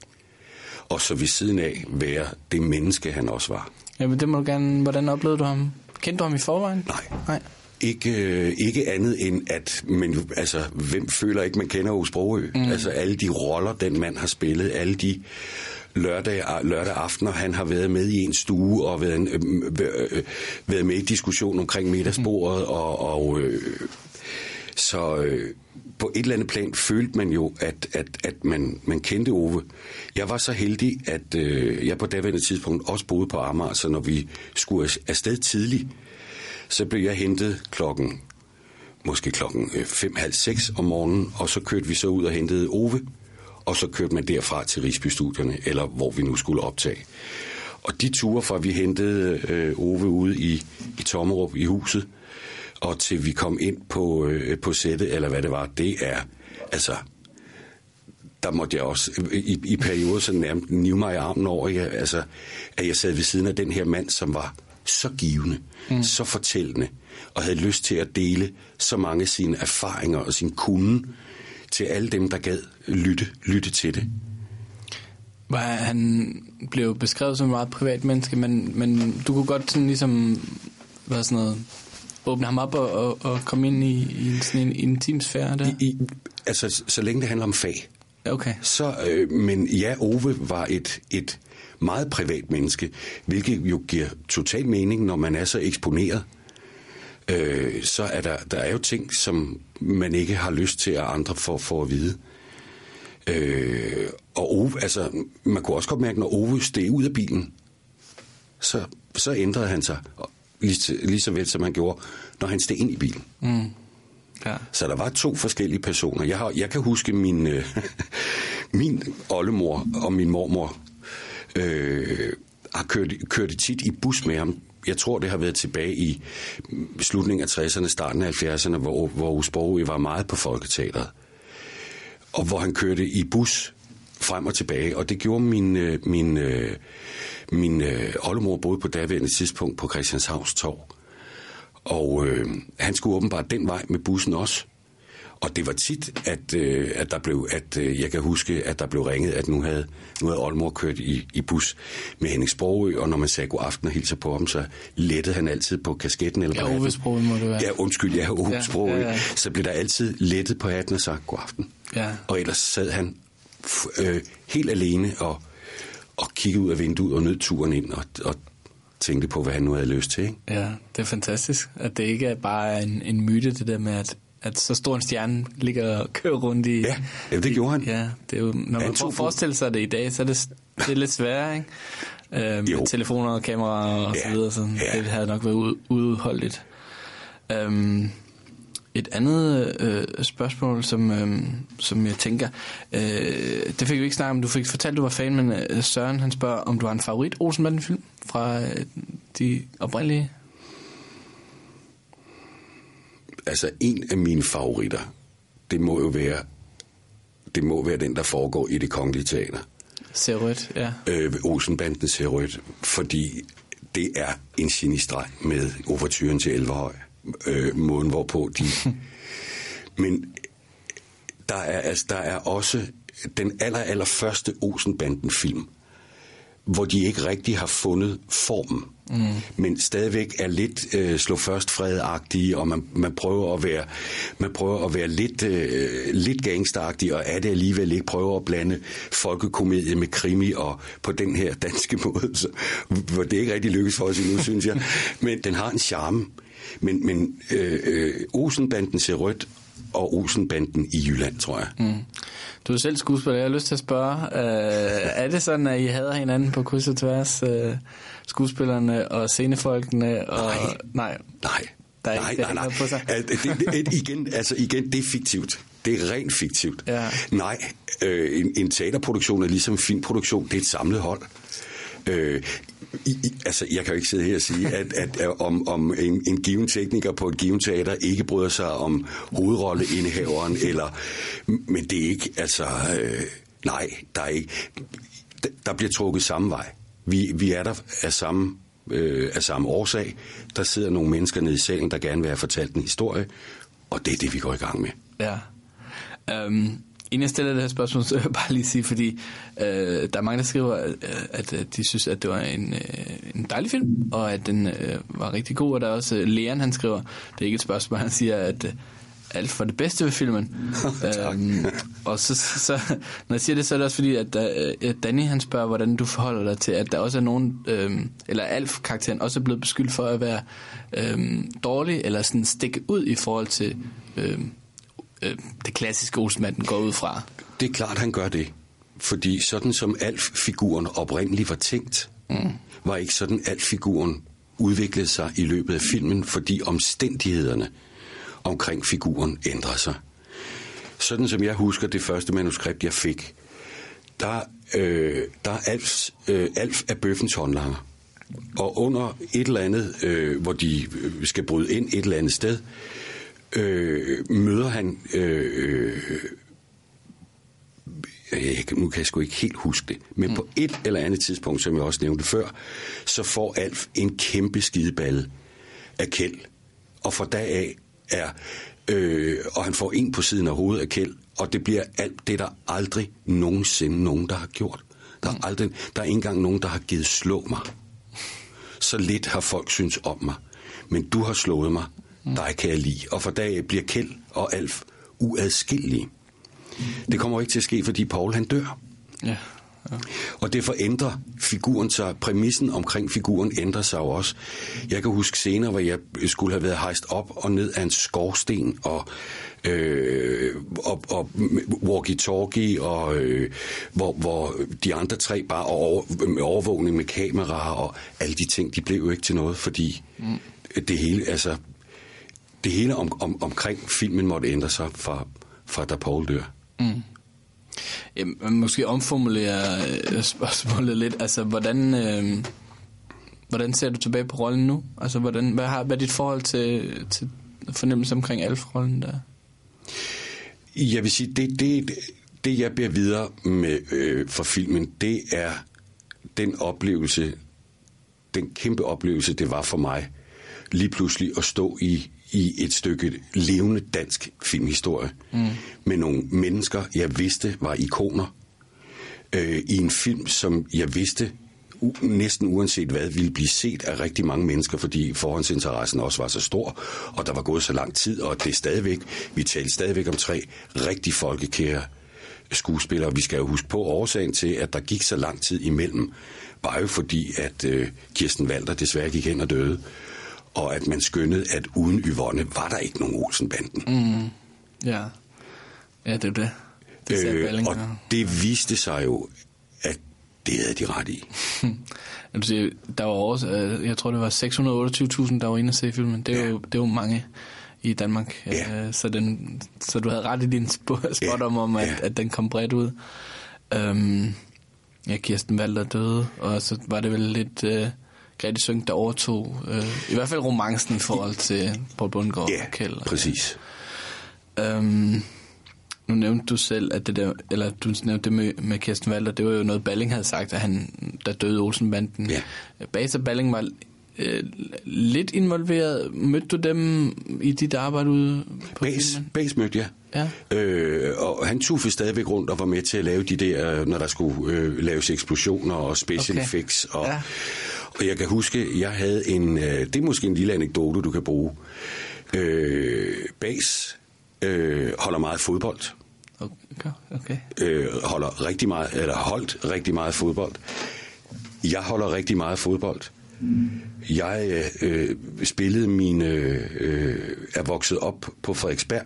Og så ved siden af være det menneske, han også var. Ja, men det må du gerne... Hvordan oplevede du ham? Kendte du ham i forvejen? Nej. Nej. Ikke, ikke andet end at, men altså, hvem føler ikke, man kender Ove Sprogøe? Mm. Altså alle de roller, den mand har spillet, alle de lørdag, lørdag aftener, han har været med i en stue og været, en, øh, været med i diskussion omkring middagsbordet, mm. og, og øh, så øh, på et eller andet plan følte man jo, at, at, at man, man kendte Ove. Jeg var så heldig, at øh, jeg på daværende tidspunkt også boede på Amager, så når vi skulle afsted tidligt, så blev jeg hentet klokken, måske klokken fem, halv seks om morgenen, og så kørte vi så ud og hentede Ove, og så kørte man derfra til Rigsby-studierne, eller hvor vi nu skulle optage. Og de ture fra, vi hentede øh, Ove ude i, i Tommerup i huset, og til vi kom ind på, øh, på sættet, eller hvad det var, det er, altså, der måtte jeg også i, i perioder så nærmest nive mig i armen over, jeg, altså, at jeg sad ved siden af den her mand, som var så givende, mm. så fortællende, og havde lyst til at dele så mange af sine erfaringer og sin kunde til alle dem, der gad lytte, lytte til det. Han blev beskrevet som et meget privat menneske, men, men du kunne godt sådan ligesom hvad sådan noget, åbne ham op og, og, og komme ind i, i sådan en intim sfære der? I, i, altså, så, så længe det handler om fag. Okay. Så, øh, men ja, Ove var et... et meget privat menneske, hvilket jo giver total mening, når man er så eksponeret. Øh, så er der, der er jo ting, som man ikke har lyst til, at andre får for at vide. Øh, og Ove, altså, man kunne også godt mærke, når Ove steg ud af bilen, så så ændrede han sig, lige, lige så vel som han gjorde, når han steg ind i bilen. Mm. Ja. Så der var to forskellige personer. Jeg, har, jeg kan huske min, øh, min oldemor og min mormor øh, har kørt, kørt tit i bus med ham. Jeg tror, det har været tilbage i slutningen af tresserne, starten af halvfjerdserne, hvor, hvor Ove Sprogøe var meget på Folketeateret. Og hvor han kørte i bus frem og tilbage. Og det gjorde min, min, min oldemor boede på daværende tidspunkt på Christianshavns Torv. Og øh, han skulle åbenbart den vej med bussen også. Og det var tit, at, øh, at, der blev, at øh, jeg kan huske, at der blev ringet, at nu havde, nu havde oldemor kørt i, i bus med Hennings Borg, og når man sagde god aften og hilser på ham, så lettede han altid på kasketten. Eller ja, Ove Sprogøe må det være. Ja, undskyld, ja, Ove Sprogøe. Ja, ja, ja. Så blev der altid lettet på hatten og sagde god aften. Ja. Og ellers sad han øh, helt alene og, og kiggede ud af vinduet og nød turen ind og, og tænkte på, hvad han nu havde lyst til. Ikke? Ja, det er fantastisk, at det ikke er bare en, en myte, det der med, at at så stor en stjerne ligger og kører rundt i... Ja, det i, gjorde han. Ja, det er jo, når man prøver at forestille sig det i dag, så er det, det er lidt sværere, ikke? Øh, med telefoner og kameraer og ja, så videre. Sådan. Ja. Det havde nok været uudholdeligt. Um, et andet øh, spørgsmål, som, øh, som jeg tænker... Øh, det fik vi ikke snakket om. Du fik fortalt, du var fan, men øh, Søren han spørger, om du har en favorit Olsenbanden-film fra øh, de oprindelige... Altså, en af mine favoritter, det må jo være, det må være den, der foregår i Det Kongelige Teater. Ser rødt, ja. Øh, Olsenbanden ser rødt, fordi det er en genistreg med overturen til Elverhøj. Øh, måden hvorpå de... Men der er, altså, der er også den aller, aller første Olsenbanden-film, hvor de ikke rigtig har fundet formen, mm. men stadigvæk er lidt øh, slå først fredagtige, og man, man prøver at være man prøver at være lidt øh, lidt gangsteragtig, og er det alligevel ikke, prøver at blande folkekomedie med krimi og på den her danske måde, så, hvor det ikke rigtig lykkes for os endnu, synes jeg. Men den har en charme. Men men øh, øh, Olsenbanden ser rødt og Olsenbanden i Jylland, tror jeg. Mm. Du er selv skuespiller, jeg har lyst til at spørge. Øh, er det sådan, at I hader hinanden på kryds og tværs? Øh, skuespillerne og scenefolkene? Og... Nej. Nej. Nej. Der er nej, ikke, der nej, nej. På sig. det, det, det, igen, altså igen, det er fiktivt. Det er rent fiktivt. Ja. Nej, øh, en, en teaterproduktion er ligesom en filmproduktion. Det er et samlet hold. Øh, I, I, altså, jeg kan jo ikke sidde her og sige, at, at, at om, om en, en given tekniker på et given teater ikke bryder sig om hovedrolleindehaveren, eller, men det er ikke, altså, øh, nej, der er ikke, der, der bliver trukket samme vej. Vi, vi er der af samme, øh, af samme årsag. Der sidder nogle mennesker nede i salen, der gerne vil have fortalt en historie, og det er det, vi går i gang med. Ja. Um Inden jeg stiller det her spørgsmål, så vil jeg bare lige sige, fordi øh, der er mange, der skriver, at, at de synes, at det var en, øh, en dejlig film, og at den øh, var rigtig god, og der er også øh, Leon, han skriver, det er ikke et spørgsmål, han siger, at øh, alt for det bedste ved filmen. øhm, og så, så, når jeg siger det, så er det også fordi, at øh, Danny, han spørger, hvordan du forholder dig til, at der også er nogen, øh, eller Alf-karakteren også er blevet beskyldt for at være øh, dårlig, eller sådan stikke ud i forhold til... Øh, det klassiske Olsenbanden går ud fra. Det er klart, han gør det. Fordi sådan som Alf-figuren oprindeligt var tænkt, mm. var ikke sådan Alf-figuren udviklede sig i løbet af filmen, fordi omstændighederne omkring figuren ændrede sig. Sådan som jeg husker det første manuskript, jeg fik, der, øh, der er Alfs, øh, Alf af Bøffens håndlanger. Og under et eller andet, øh, hvor de skal bryde ind et eller andet sted, Øh, møder han øh, øh, jeg, nu kan jeg sgu ikke helt huske det, men mm. på et eller andet tidspunkt, som jeg også nævnte før, så får Alf en kæmpe skideballe af Kjeld, og fra da af er øh, og han får en på siden af hovedet af Kjeld, og det bliver alt det, der aldrig nogensinde nogen, der har gjort der, mm. aldrig, der er ikke engang nogen, der har givet slå mig, så lidt har folk synes om mig, men du har slået mig. Der kan jeg lide. Og for dag bliver Kjeld og Alf uadskillelige. Det kommer jo ikke til at ske, fordi Poul han dør. Ja, Ja. Og derfor ændrer figuren sig, præmissen omkring figuren ændrer sig også. Jeg kan huske scener, hvor jeg skulle have været hejst op og ned af en skorsten og, øh, og, og walkie-talkie, og, øh, hvor, hvor de andre tre bare over, med overvågning med kameraer og alle de ting, de blev jo ikke til noget, fordi mm. det hele, altså, det hele om, om, omkring filmen måtte ændre sig fra, fra da Poul dør. Mm. Jamen, måske omformulere spørgsmålet lidt. Altså, hvordan, øh, hvordan ser du tilbage på rollen nu? Altså, hvordan, hvad, har, hvad er dit forhold til, til fornemmelse omkring Alf-rollen der? Jeg vil sige, det, det, det jeg bærer videre med øh, for filmen, det er den oplevelse, den kæmpe oplevelse, det var for mig, lige pludselig at stå i i et stykke levende dansk filmhistorie, mm. med nogle mennesker, jeg vidste var ikoner, øh, i en film, som jeg vidste, u- næsten uanset hvad, ville blive set af rigtig mange mennesker, fordi forhåndsinteressen også var så stor, og der var gået så lang tid, og det er stadigvæk, vi talte stadigvæk om tre rigtig folkekære skuespillere. Vi skal jo huske på, årsagen til, at der gik så lang tid imellem, var jo fordi, at øh, Kirsten Walther desværre gik hen og døde, og at man skønnede, at uden Yvonne var der ikke nogen Olsenbanden. Mm. Ja. ja, det er det. det øh, Ballinger, og det viste sig jo, at det havde de ret i. Der var også, jeg tror, det var seks hundrede og otteogtyve tusind, der var inde at se filmen. Det er ja. jo, jo mange i Danmark. Ja. Så, den, så du havde ret i din spot om, om at, ja. at den kom bredt ud. Um, ja, Kirsten Walther døde, og så var det vel lidt... Uh, Grethe Sonck, der overtog øh, i hvert fald romancen i forhold til Poul Bundgaard yeah, og Kjeld. Præcis. Ja. Øhm, nu nævnte du selv, at det der, eller du nævnte det med, med Kirsten Walther, det var jo noget, Balling havde sagt, at han, der døde Olsenbanden. Yeah. Baser Balling var øh, lidt involveret. Mødte du dem i dit arbejde ude på Base, Base mødte jeg. Ja. Øh, og han tuffede stadigvæk rundt og var med til at lave de der, når der skulle øh, laves eksplosioner og special okay. effects. Og, ja. og jeg kan huske, jeg havde en, øh, det er måske en lille anekdote, du kan bruge. Øh, Bages øh, holder meget fodbold. Okay. okay. Øh, holder rigtig meget, eller holdt rigtig meget fodbold. Jeg holder rigtig meget fodbold. Mm. Jeg øh, spillede mine, øh, er vokset op på Frederiksberg,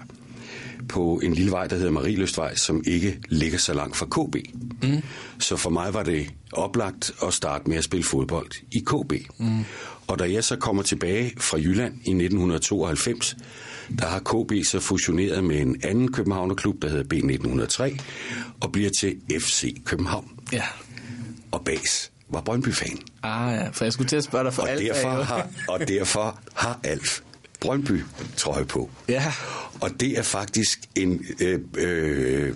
på en lille vej, der hedder Marieløstvej, som ikke ligger så langt fra K B. Mm. Så for mig var det oplagt at starte med at spille fodbold i K B. Mm. Og da jeg så kommer tilbage fra Jylland i nitten tooghalvfems, der har K B så fusioneret med en anden københavnerklub, der hedder B nitten nul tre, og bliver til F C København. Ja. Og Bages var Brøndby-fan. Ah ja, for jeg skulle til at spørge dig for og Alf. Derfor har, og derfor har Alf Brøndby-trøje på. Ja. Og det er faktisk en øh, øh,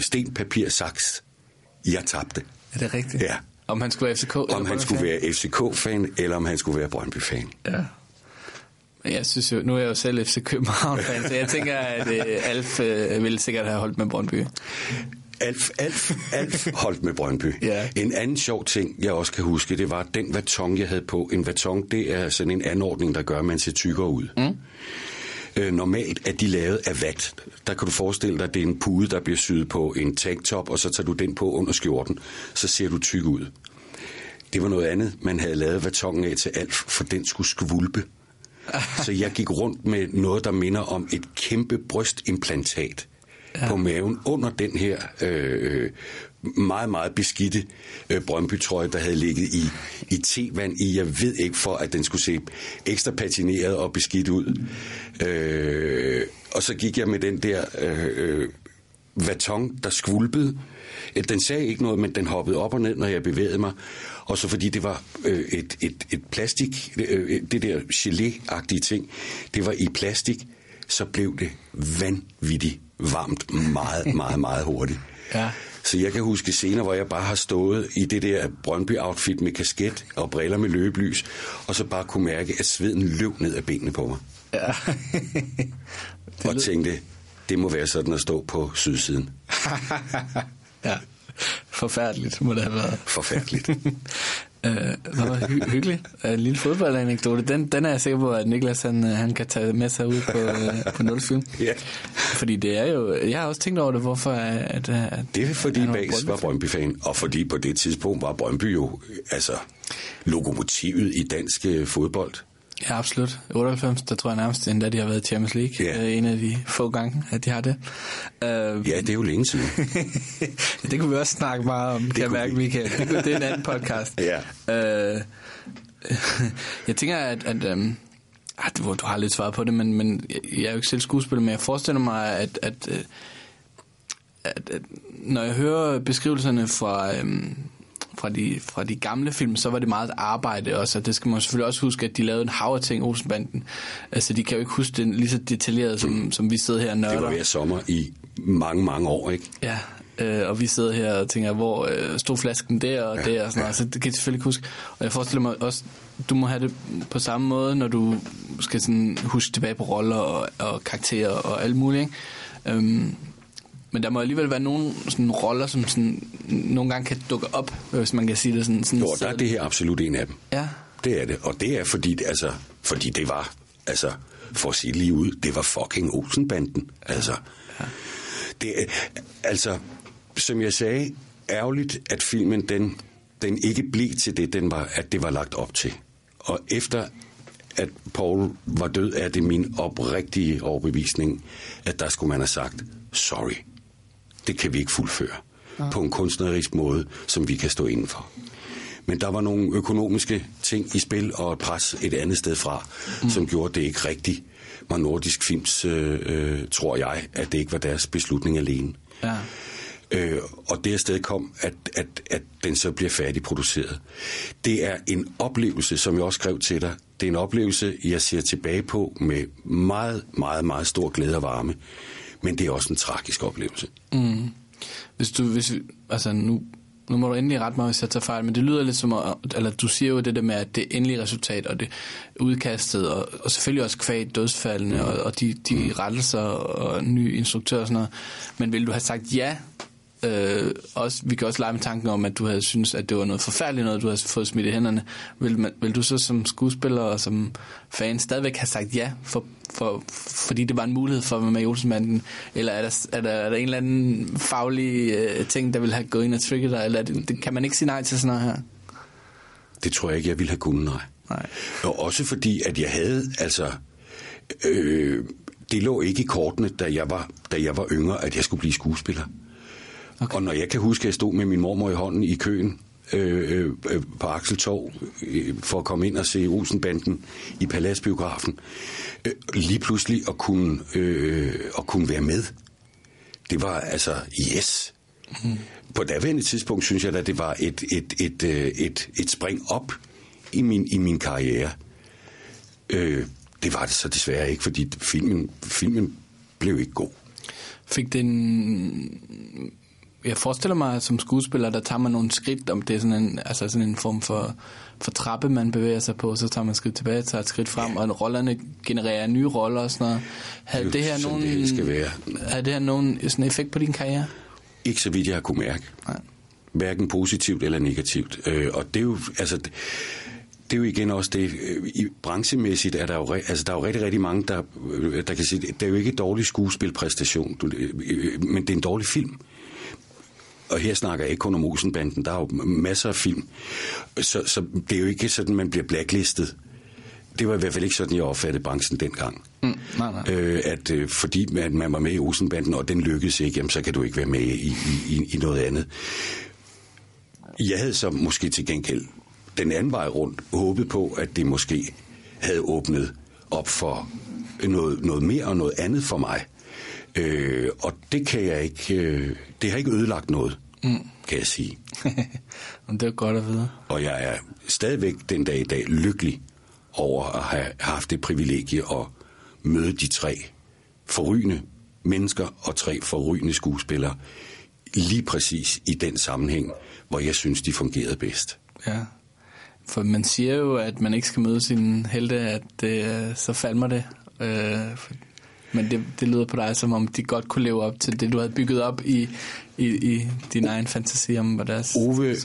sten, papir, saks. Jeg tabte. Er det rigtigt? Ja. Om han skulle være F C K? Om han skulle være F C K-fan, eller om han skulle være Brøndby-fan. Ja. Jeg synes jo, nu er jeg jo selv F C København-fan, så jeg tænker, at øh, Alf øh, ville sikkert have holdt med Brøndby. Alf, Alf, Alf holdt med Brøndby. Yeah. En anden sjov ting, jeg også kan huske, det var den vaton, jeg havde på. En vaton, det er sådan en anordning, der gør, at man ser tykkere ud. Mm. Øh, normalt er de lavet af vat. Der kan du forestille dig, at det er en pude, der bliver syet på en tanktop, og så tager du den på under skjorten, så ser du tyk ud. Det var noget andet, man havde lavet vatongen af til Alf, for den skulle skvulpe. Så jeg gik rundt med noget, der minder om et kæmpe brystimplantat. Ja. På maven under den her øh, meget, meget beskidte øh, Brøndby-trøje, der havde ligget i, i tevand i, jeg ved ikke, for at den skulle se ekstra patineret og beskidt ud. Øh, og så gik jeg med den der øh, vaton, der skvulpede. Den sagde ikke noget, men den hoppede op og ned, når jeg bevægede mig. Og så fordi det var øh, et, et, et plastik, øh, det der gelé-agtige ting, det var i plastik, så blev det vanvittigt varmt meget, meget, meget hurtigt. Ja. Så jeg kan huske scener, hvor jeg bare har stået i det der Brøndby-outfit med kasket og briller med løbelys, og så bare kunne mærke, at sveden løb ned af benene på mig. Ja. Og løb. Tænkte, det må være sådan at stå på sydsiden. Ja. Forfærdeligt må det have været. Forfærdeligt. Øh, det var hy- hyggeligt. En lille fodboldanekdote. Den, den er jeg sikker på, at Niklas han, han kan tage med sig ud på, øh, på Nordisk Film. Yeah. Fordi det er jo... Jeg har også tænkt over det, hvorfor... At, at det er fordi Bages var Brøndby-fan, og fordi på det tidspunkt var Brøndby jo altså lokomotivet i dansk fodbold. Ja, absolut. otteoghalvfems, der tror jeg nærmest endda, de har været i Champions League. Yeah. Øh, en af de få gange, at de har det. Øh, ja, det er jo længe siden. Det kunne vi også snakke meget om, det kan jeg mærke, vi kan. Det, kunne, det er en anden podcast. Yeah. Øh, jeg tænker, at... at øh, ah, du, du har lidt svaret på det, men, men jeg er jo ikke selv skuespiller, men jeg forestiller mig, at... at, at, at, at når jeg hører beskrivelserne fra... Øh, Fra de, fra de gamle film, så var det meget arbejde også, og det skal man selvfølgelig også huske, at de lavede en hav af ting, Olsenbanden. Altså, de kan jo ikke huske det lige så detaljeret, som, mm. som vi sidder her og nørder. Det var hver sommer i mange, mange år, ikke? Ja, øh, og vi sidder her og tænker, hvor øh, stod flasken der og ja, der og sådan ja. noget, så det kan jeg selvfølgelig ikke huske. Og jeg forestiller mig også, du må have det på samme måde, når du skal sådan huske tilbage på roller og, og karakterer og alt muligt, ikke? Øhm, Men der må alligevel være nogle sådan, roller, som sådan, nogle gange kan dukke op, hvis man kan sige det sådan. sådan jo, der er det her absolut en af dem. Ja. Det er det, og det er fordi, altså, fordi det var, altså, for at sige lige ud, det var fucking Olsenbanden. Ja. Altså, ja. Det, altså, som jeg sagde, ærgerligt, at filmen, den, den ikke blev til det, den var, at det var lagt op til. Og efter at Poul var død, er det min oprigtige overbevisning, at der skulle man have sagt, sorry. Det kan vi ikke fuldføre ja. på en kunstnerisk måde, som vi kan stå indenfor. Men der var nogle økonomiske ting i spil og et pres et andet sted fra, mm. som gjorde det ikke rigtigt. Var Nordisk Films, øh, øh, tror jeg, at det ikke var deres beslutning alene. Ja. Øh, og det afsted kom, at, at, at den så bliver færdigproduceret. Det er en oplevelse, som jeg også skrev til dig. Det er en oplevelse, jeg ser tilbage på med meget, meget, meget stor glæde og varme. Men det er også en tragisk oplevelse. Mm. Hvis du, hvis vi, altså nu, nu må du endelig rette mig, hvis jeg tager fejl, men det lyder lidt som, at, eller du siger jo det der med, at det endelige resultat, og det udkastet, og, og selvfølgelig også kvad dødsfaldene, mm. og, og de, de mm. rettelser, og nye instruktører og sådan noget. Men ville du have sagt ja? Øh, også, vi kan også lege med tanken om, at du havde syntes, at det var noget forfærdeligt, noget du havde fået smidt i hænderne. Vil, man, vil du så som skuespiller og som fan stadigvæk have sagt ja, for, for, fordi det var en mulighed for at være med i Olsenbanden? Eller er der, er, der, er der en eller anden faglig øh, ting, der ville have gået ind og trigget dig? Eller det, det, kan man ikke sige nej til sådan noget her? Det tror jeg ikke, jeg ville have kunnet, nej. nej. Og også fordi, at jeg havde, altså... Øh, det lå ikke i kortene, da jeg var, da jeg var yngre, at jeg skulle blive skuespiller. Okay. Og når jeg kan huske, at jeg stod med min mormor i hånden i køen øh, øh, på Axeltorv øh, for at komme ind og se Olsenbanden i Paladsbiografen, øh, lige pludselig at kunne, øh, at kunne være med, det var altså yes. Mm. På daværende tidspunkt synes jeg, at det var et, et, et, et, et, et spring op i min, i min karriere. Øh, det var det så desværre ikke, fordi filmen, filmen blev ikke god. Fik den... Jeg forestiller mig, at som skuespiller, der tager man nogle skridt, om det er sådan en, altså sådan en form for, for trappe, man bevæger sig på, så tager man skridt tilbage, tager et skridt frem, ja. og rollerne genererer nye roller og sådan noget. Havde det, det her nogen, det skal være. Havde det her nogen sådan effekt på din karriere? Ikke så vidt jeg har kunne mærke. Nej. Hverken positivt eller negativt. Og det er jo, altså, det er jo igen også det, i branchemæssigt er der jo, altså der er jo rigtig, rigtig mange, der, der kan sige, det er jo ikke en dårlig skuespilpræstation, men det er en dårlig film. Og her snakker jeg ikke kun om Olsenbanden, der er jo masser af film. Så, så det er jo ikke sådan, man bliver blacklistet. Det var i hvert fald ikke sådan, jeg opfattede branchen dengang. Mm, nej, nej. Øh, at øh, fordi man, man var med i Olsenbanden, og den lykkedes ikke, jamen, så kan du ikke være med i, i, i noget andet. Jeg havde så måske til gengæld den anden vej rundt håbet på, at det måske havde åbnet op for noget, noget mere og noget andet for mig. Øh, og det kan jeg ikke, øh, det har ikke ødelagt noget, mm. kan jeg sige. Det er godt at vide. Og jeg er stadigvæk den dag i dag lykkelig over at have haft det privilegie at møde de tre forrygende mennesker og tre forrygende skuespillere lige præcis i den sammenhæng, hvor jeg synes, de fungerede bedst. Ja. For man siger jo, at man ikke skal møde sine helte, at det, så falmer det. Øh, for Men det, det lyder på dig, som om de godt kunne leve op til det, du havde bygget op i, i, i din egen fantasi om, hvad deres... Ove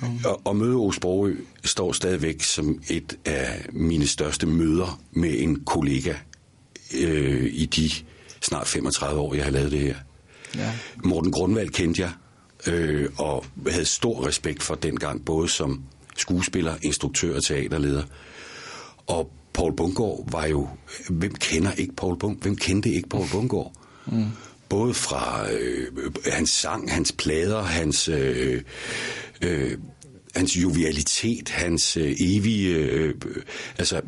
og møde Ove Sprogøe står stadigvæk som et af mine største møder med en kollega øh, i de snart femogtredive år, jeg har lavet det her. Ja. Morten Grundvalg kendte jeg, øh, og havde stor respekt for dengang, både som skuespiller, instruktør og teaterleder. Og Poul Bundgaard var jo... Hvem kender ikke Poul Bundgaard? Hvem kendte ikke Poul Bundgaard? Mm. Både fra øh, hans sang, hans plader, hans, øh, øh, hans jovialitet, hans øh, evige... Øh, altså,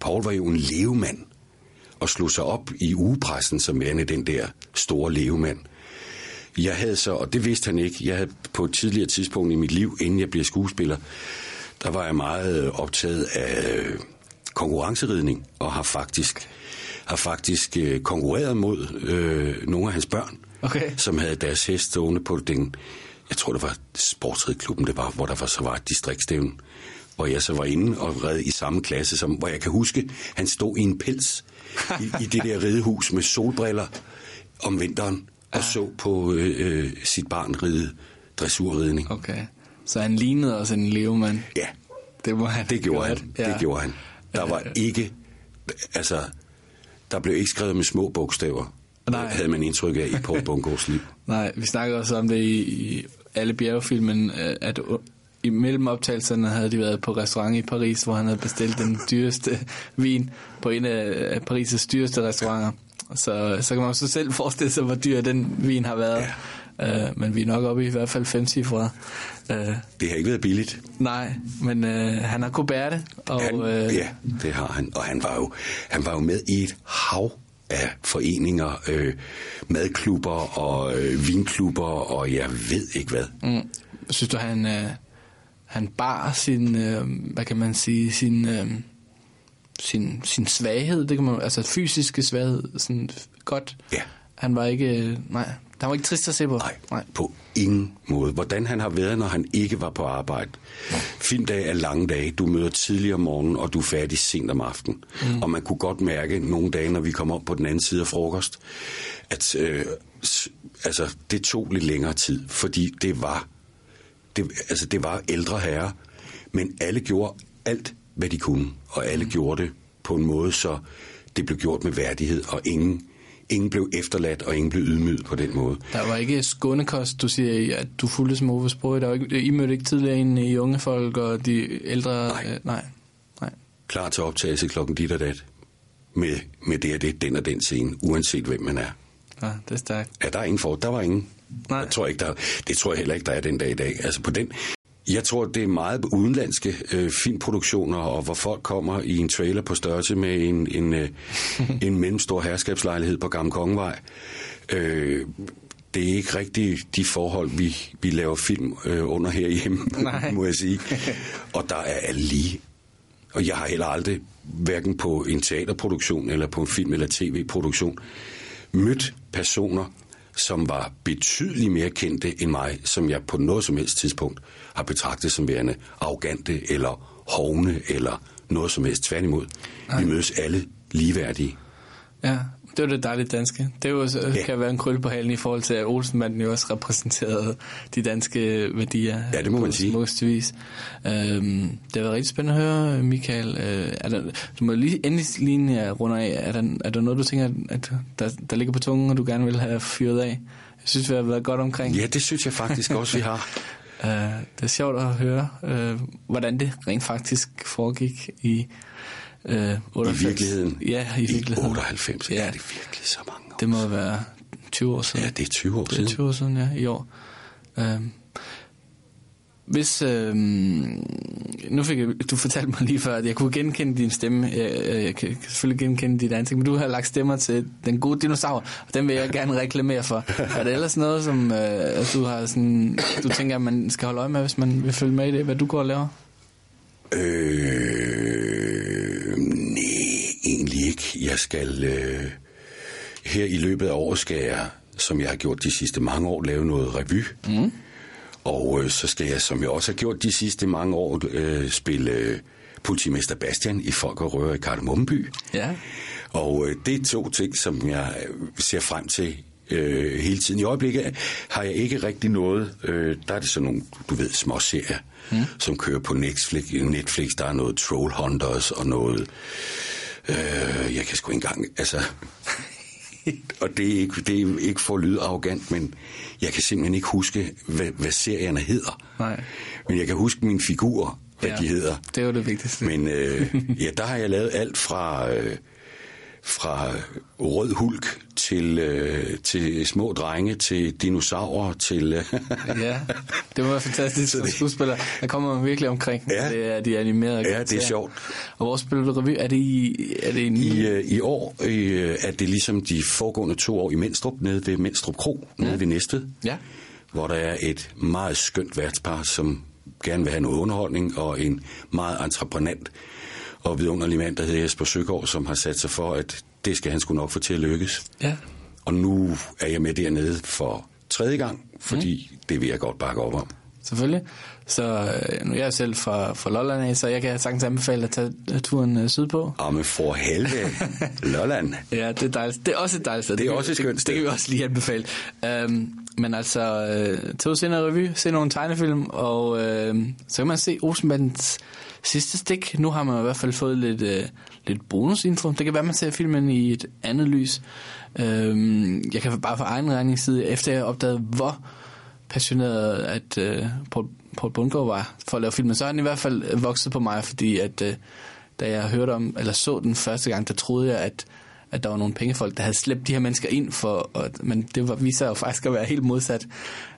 Poul var jo en levemand, og slog sig op i ugepressen som værende den der store levemand. Jeg havde så, og det vidste han ikke, jeg havde på et tidligere tidspunkt i mit liv, inden jeg blev skuespiller, der var jeg meget optaget af konkurrenceridning, og har faktisk, har faktisk konkurreret mod øh, nogle af hans børn, okay. som havde deres hest stående på den, jeg tror det var sportsridklubben, det var, hvor der var, så var et distriktsstævn, hvor jeg så var inde og red i samme klasse, som, hvor jeg kan huske, han stod i en pels i, i det der ridehus med solbriller om vinteren, og ja. så på øh, øh, sit barn ride dressurridning. Okay, så han lignede også en levemand. Ja, det, må han det gjorde han. Ja. Det gjorde han. Der var ikke, altså, der blev ikke skrevet med små bogstaver, Nej. havde man indtryk af i Poul Bundgaards liv. Nej, vi snakkede også om det i, i alle bjergefilmen, at i mellem optagelserne havde de været på restaurant i Paris, hvor han havde bestilt den dyreste vin på en af Paris' dyreste restauranter. Så, så kan man også selv forestille sig, hvor dyr den vin har været. Ja. Uh, men vi er nok oppe i, i hvert fald fem cifre. Uh, det har ikke været billigt. Nej, men uh, han har kunnet bære det. Og, han, uh, ja, det har han. Og han var jo, han var jo med i et hav af foreninger, øh, madklubber og øh, vinklubber, og jeg ved ikke hvad. Mm. Synes du, han... Øh, Han bar sin, øh, hvad kan man sige, sin, øh, sin, sin svaghed, det kan man, altså fysiske svaghed, sådan godt. Ja. Han var ikke, nej, han var ikke trist at se på. Nej, nej, på ingen måde. Hvordan han har været, når han ikke var på arbejde. Ja. Filmdage er lange dage, du møder tidlig om morgenen, og du er færdig sent om aftenen. Mm. Og man kunne godt mærke nogle dage, når vi kom op på den anden side af frokost, at øh, altså, det tog lidt længere tid, fordi det var... Det, altså det var ældre herrer, men alle gjorde alt, hvad de kunne, og alle mm. gjorde det på en måde, så det blev gjort med værdighed, og ingen, ingen blev efterladt, og ingen blev ydmyget på den måde. Der var ikke skånekost, du siger, at du fulgte som Ove Sprogøe. I mødte ikke tidligere en i unge folk, og de ældre... Nej. Øh, nej. nej. Klar til optagelse klokken dit og dat, med, med det og det, den og den scene, uanset hvem man er. Ja, det er stærkt. Ja, der er ingen for, der var ingen... Nej. Jeg tror ikke, der, det tror jeg heller ikke, der er den dag i dag. Altså på den, jeg tror, det er meget udenlandske øh, filmproduktioner, og hvor folk kommer i en trailer på størrelse med en, en, øh, en mellemstor herskabslejlighed på Gamle Kongevej. Øh, det er ikke rigtig de forhold, vi, vi laver film øh, under herhjemme, må jeg sige. Og der er alle lige. Og jeg har heller aldrig, hverken på en teaterproduktion eller på en film- eller tv-produktion, mødt personer, som var betydeligt mere kendte end mig, som jeg på noget som helst tidspunkt har betragtet som værende arrogante eller hovne eller noget som helst. Tværtimod, Ej. vi mødes alle ligeværdige. Ja, det var det dejligt danske. Det jo også, ja. kan være en krølle på halen i forhold til, at Olsenbanden jo også repræsenterede de danske værdier. Ja, det må man sige. Øhm, det var rigtig spændende at høre, Michael. Øh, er der, du må lige endelig lignende, jeg runder af. Er der, er der noget, du tænker, at der, der ligger på tungen, og du gerne vil have fyret af? Jeg synes, vi har været godt omkring. Ja, det synes jeg faktisk også, vi har. øh, det er sjovt at høre, øh, hvordan det rent faktisk foregik i... Øh, otteoghalvfems I virkeligheden? Ja, i virkeligheden. I otteoghalvfems ja. Er det virkelig så mange år? Det må være tyve år siden. Ja, det er tyve år siden. Det er tyve år siden, ja, i år. Øh, hvis, øh, nu fik jeg, du fortalte mig lige før, at jeg kunne genkende din stemme. Jeg, jeg kan selvfølgelig genkende dit ansigt, men du har lagt stemmer til Den Gode Dinosaur, og den vil jeg gerne reklamere for. Er det ellers noget, som øh, du, har sådan, du tænker, at man skal holde øje med, hvis man vil følge med i det, hvad du går og laver? Øh, nej, egentlig ikke. Jeg skal øh, her i løbet af året skal jeg, som jeg har gjort de sidste mange år, lave noget revy. Mm. Og øh, så skal jeg, som jeg også har gjort de sidste mange år, øh, spille øh, politimester Bastian i Folk og Røre i Kardemommeby. Ja. Og øh, det er to ting, som jeg ser frem til øh, hele tiden. I øjeblikket har jeg ikke rigtig noget. Øh, der er det sådan nogle, du ved, småserier, mm. som kører på Netflix. Netflix. Der er noget Troll Hunters og noget... Øh, jeg kan sgu ikke engang... Altså... Og det er ikke, det er ikke for at lyde arrogant, men jeg kan simpelthen ikke huske, hvad, hvad serierne hedder. Nej. Men jeg kan huske mine figurer, hvad ja, de hedder. Det var det vigtigste. Men øh, ja, der har jeg lavet alt fra, øh, fra rød hulk til, øh, til små drenge, til dinosaurer, til... Øh. Ja, det var fantastisk som skuespiller. Der kommer man virkelig omkring. Ja, det er de animerede. Ja, karakterer. Det er sjovt. Og vores spillerevy, er det i... Er det i, I, øh, i år øh, er det ligesom de foregående to år i Mindstrup, nede ved Mindstrup Kro, nede mm. ved Næstved, ja. Hvor der er et meget skønt værtspar, som gerne vil have noget underholdning, og en meget entreprenant og vidunderlig mand, der hedder Jesper Søgaard, som har sat sig for, at det skal han sgu nok få til at lykkes. Ja. Og nu er jeg med dernede for tredje gang, fordi mm. det vil jeg godt bakke op om. Selvfølgelig. Så nu er jeg selv fra, fra Lolland af, så jeg kan sagtens anbefale at tage turen sydpå. Åh, men for helvede. Lolland. Ja, det er dejligt. Det er også et dejligt sted. Det er det, også et skønt sted. Det kan vi også lige anbefale. Um, men altså, uh, tag ud se noget revy, se nogle tegnefilm, og uh, så kan man se Olsenbandens sidste stik. Nu har man i hvert fald fået lidt, uh, lidt bonusinfo. Det kan være, man ser filmen i et andet lys. Uh, jeg kan bare for egen regningsside, efter jeg opdagede, hvor... passioneret, at øh, Poul Bundgaard var for at lave filmen, så har den i hvert fald vokset på mig, fordi at øh, da jeg hørte om, eller så den første gang, der troede jeg, at, at der var nogle pengefolk, der havde slæbt de her mennesker ind for, og, men det var, viser jo faktisk at være helt modsat,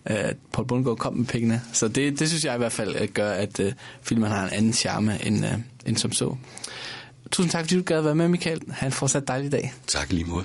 at øh, Poul Bundgaard kom med pengene. Så det, det synes jeg i hvert fald gør, at øh, filmen har en anden charme end, øh, end som så. Tusind tak, fordi du gad at være med, Michael. Ha' en fortsat dejlig dag. Tak lige måde.